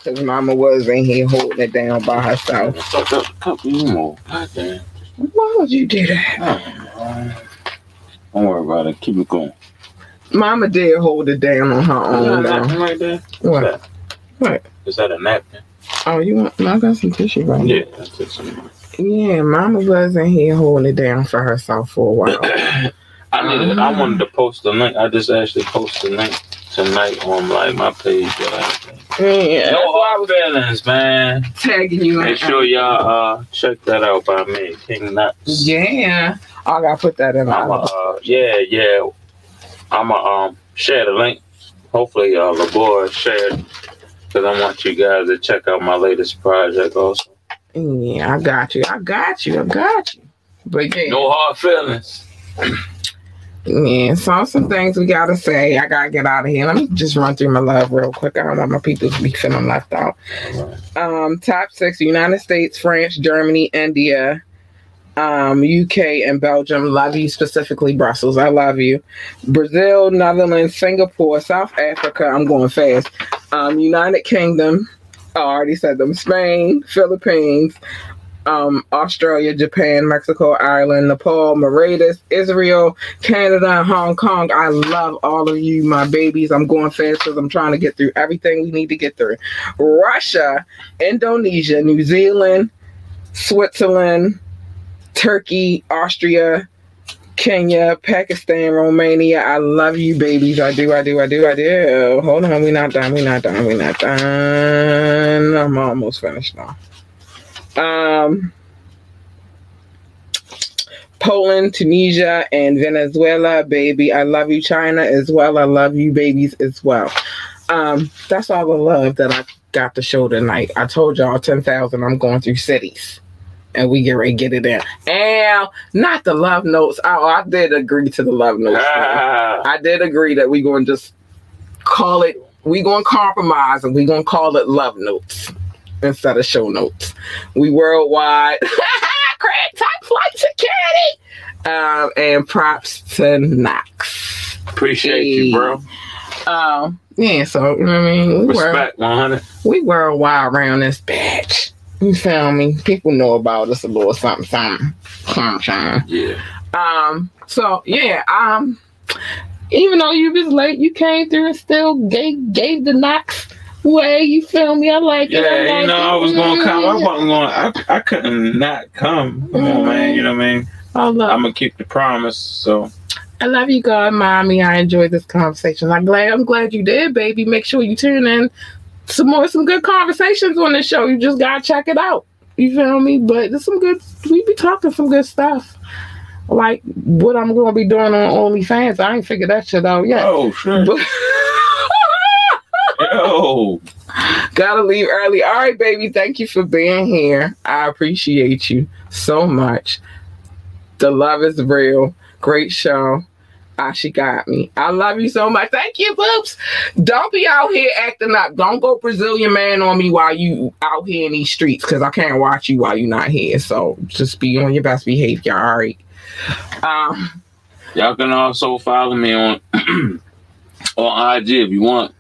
His mama was in here holding it down by herself. Why would you do that? Don't worry about it. Keep it going. Mama did hold it down on her own. Right there? What? What? Is that a napkin? Oh, you want? I got some tissue right here. Yeah, that's it. Yeah, Mama was in here holding it down for herself for a while. I wanted to post the link. I just actually posted the link tonight on like my page. Yeah, no hard feelings, man. Tagging you. Make sure y'all check that out by me, King Knoxx. Yeah, I gotta put that in my. I'ma share the link. Hopefully, LaBoy shared because I want you guys to check out my latest project also. Yeah, I got you. But yeah, no hard feelings. Yeah, so some things we gotta say. I gotta get out of here. Let me just run through my love real quick. I don't want my people to be feeling left out. Top 6: United States, France, Germany, India, UK, and Belgium. Love you, specifically Brussels. I love you. Brazil, Netherlands, Singapore, South Africa. I'm going fast. United Kingdom. I already said them. Spain, Philippines. Australia, Japan, Mexico, Ireland, Nepal, Mauritius, Israel, Canada, Hong Kong. I love all of you, my babies. I'm going fast because I'm trying to get through everything we need to get through. Russia, Indonesia, New Zealand, Switzerland, Turkey, Austria, Kenya, Pakistan, Romania. I love you, babies. I do. Hold on. We're not done. I'm almost finished now. Poland, Tunisia, and Venezuela, baby. I love you. China as well. I love you, babies, as well. That's all the love that I got to show tonight. I told y'all 10,000. I'm going through cities. And we get ready to get it in. And not the love notes. Oh, I did agree to the love notes. I did agree that we're going to just call it, we're going to compromise and we're going to call it love notes. Instead of show notes. We worldwide. Craig, top flight security. And props to Knoxx. Appreciate you, bro. Yeah, so, you know what I mean? Respect, 100. We were a while around this bitch. You feel me? People know about us a little something, something. Sunshine. Yeah. So, yeah, even though you was late, you came through and still gave the Knoxx way. You feel me? I like it. Yeah, like, you know, I was going to come. I wasn't going to. I couldn't not come. Come on, man. You know what I mean? I'm going to keep the promise, so. I love you, God, mommy. I enjoyed this conversation. I'm glad you did, baby. Make sure you tune in some good conversations on this show. You just gotta check it out. You feel me? But there's some good. We be talking some good stuff, like what I'm gonna be doing on OnlyFans. I ain't figured that shit out yet. Oh shit! But yo, gotta leave early. All right, baby. Thank you for being here. I appreciate you so much. The love is real. Great show. She got me. I love you so much. Thank you, Boops. Don't be out here acting up. Don't go Brazilian man on me while you out here in these streets, because I can't watch you while you're not here. So just be on your best behavior. All right. Y'all can also follow me on on IG if you want.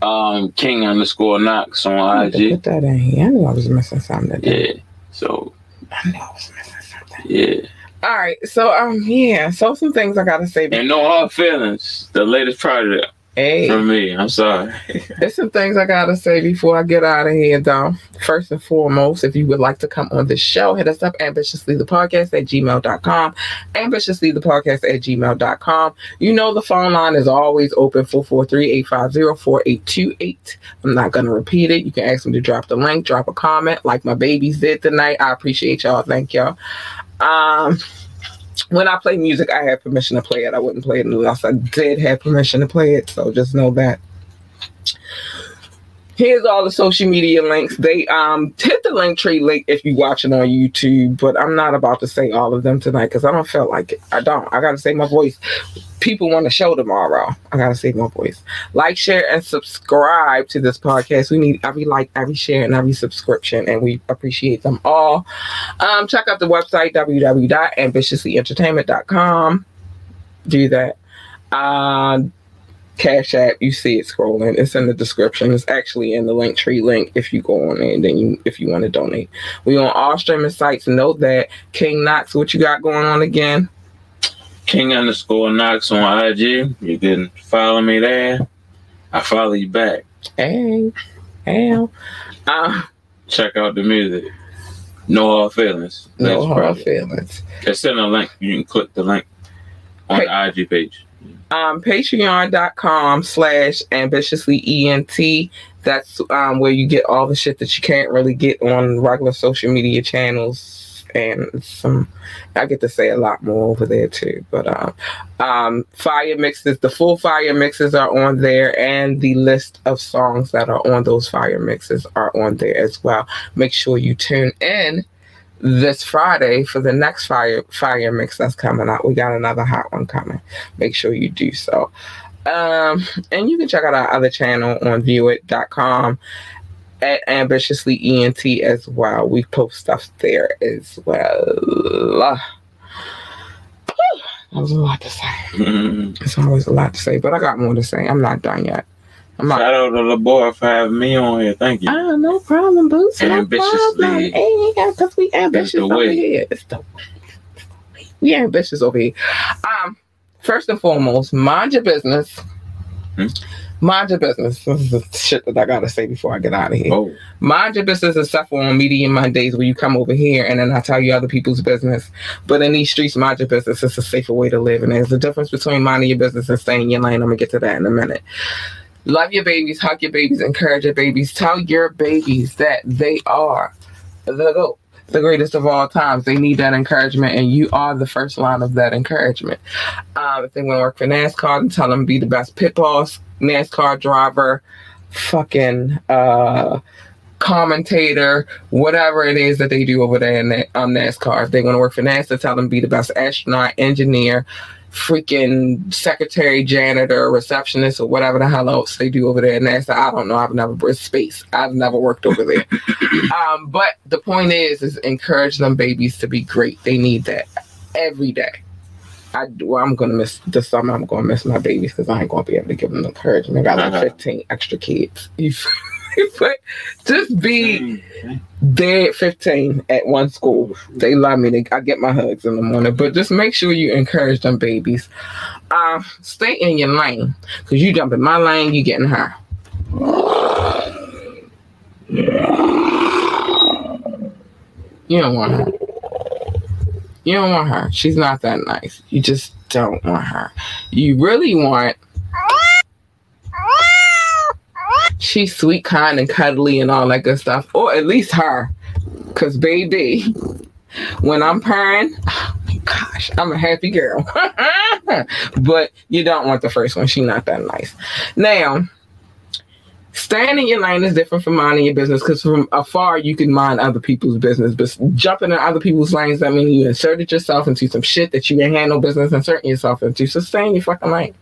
King_Knoxx on IG. Put that in here. I knew I was missing something today. Yeah. So. I knew I was missing something. Yeah. All right, so yeah, so some things I gotta say. And no hard feelings. The latest project from me. I'm sorry. There's some things I gotta say before I get out of here, though. First and foremost, if you would like to come on the show, hit us up ambitiouslythepodcast@gmail.com. ambitiouslythepodcast@gmail.com. You know the phone line is always open 443-850-4828. I'm not gonna repeat it. You can ask them to drop the link, drop a comment, like my babies did tonight. I appreciate y'all. Thank y'all. When I play music, I have permission to play it. I wouldn't play it unless I did have permission to play it. So just know that. Here's all the social media links. They hit the Linktree link if you're watching on YouTube, but I'm not about to say all of them tonight because I don't feel like it. I gotta save my voice. People want to show tomorrow. I gotta save my voice. Like, share, and subscribe to this podcast. We need every like, every share, and every subscription, and we appreciate them all. Check out the website www.ambitiouslyentertainment.com. Do that. Cash App, you see it scrolling. It's in the description. It's actually in the Linktree link if you go on there and then if you want to donate. We on all streaming sites. Note that. King Knoxx, what you got going on again? King_Knoxx on IG. You can follow me there. I follow you back. Hey. Check out the music. No hard feelings. No hard feelings. It's in a link. You can click the link on the IG page. Patreon.com/ambitiouslyent. That's where you get all the shit that you can't really get on regular social media channels, and some I get to say a lot more over there too. But fire mixes, the full fire mixes are on there, and the list of songs that are on those fire mixes are on there as well. Make sure you tune in this Friday for the next fire mix that's coming out. We got another hot one coming. Make sure you do so. And you can check out our other channel on viewit.com at ambitiouslyent as well. We post stuff there as well. That was a lot to say. It's always a lot to say, but I got more to say. I'm not done yet. Shout out to the boy for having me on here. Thank you. Oh, no problem, Boots. Ambitiously. Hey, because we ambitious over here. It's the way. We ambitious over here. First and foremost, mind your business. Mind your business. This is the shit that I gotta say before I get out of here. Oh. Mind your business is stuff on Media Mondays where you come over here and then I tell you other people's business. But in these streets, mind your business is a safer way to live. And there's a difference between minding your business and staying in your lane. I'm gonna get to that in a minute. Love your babies, hug your babies, encourage your babies. Tell your babies that they are the greatest of all times. They need that encouragement, and you are the first line of that encouragement. If they want to work for NASCAR, then tell them to be the best pit boss, NASCAR driver, fucking commentator, whatever it is that they do over there in NASCAR. If they want to work for NASA, tell them to be the best astronaut, engineer, freaking secretary, janitor, receptionist, or whatever the hell else they do over there at NASA. I don't know. I've never worked over there. But the point is encourage them babies to be great. They need that every day. I'm gonna miss this summer. I'm gonna miss my babies because I ain't gonna be able to give them the encouragement. I got like 15 extra kids. But just be there at 15 at one school. They love me. I get my hugs in the morning. But just make sure you encourage them babies. Stay in your lane, because you jump in my lane, you getting high. You don't want her. You don't want her. She's not that nice. You just don't want her. You really want... She's sweet, kind, and cuddly and all that good stuff. Or at least her. Because, baby, when I'm purring, oh my gosh, I'm a happy girl. But you don't want the first one. She's not that nice. Now, staying in your lane is different from minding your business, because from afar, you can mind other people's business. But jumping in other people's lanes, that means you inserted yourself into some shit that you ain't had no business inserting yourself into. So stay in your fucking lane.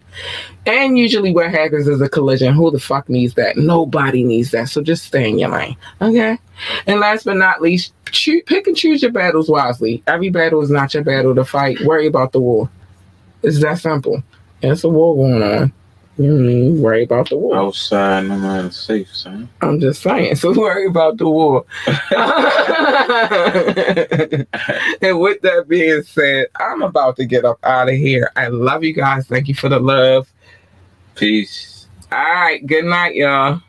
And usually what happens is a collision. Who the fuck needs that? Nobody needs that. So just stay in your lane. Okay? And last but not least, pick and choose your battles wisely. Every battle is not your battle to fight. Worry about the war. It's that simple. There's a war going on. You worry about the war. Outside, no man is safe, son. I'm just saying. So worry about the war. And with that being said, I'm about to get up out of here. I love you guys. Thank you for the love. Peace. All right. Good night, y'all.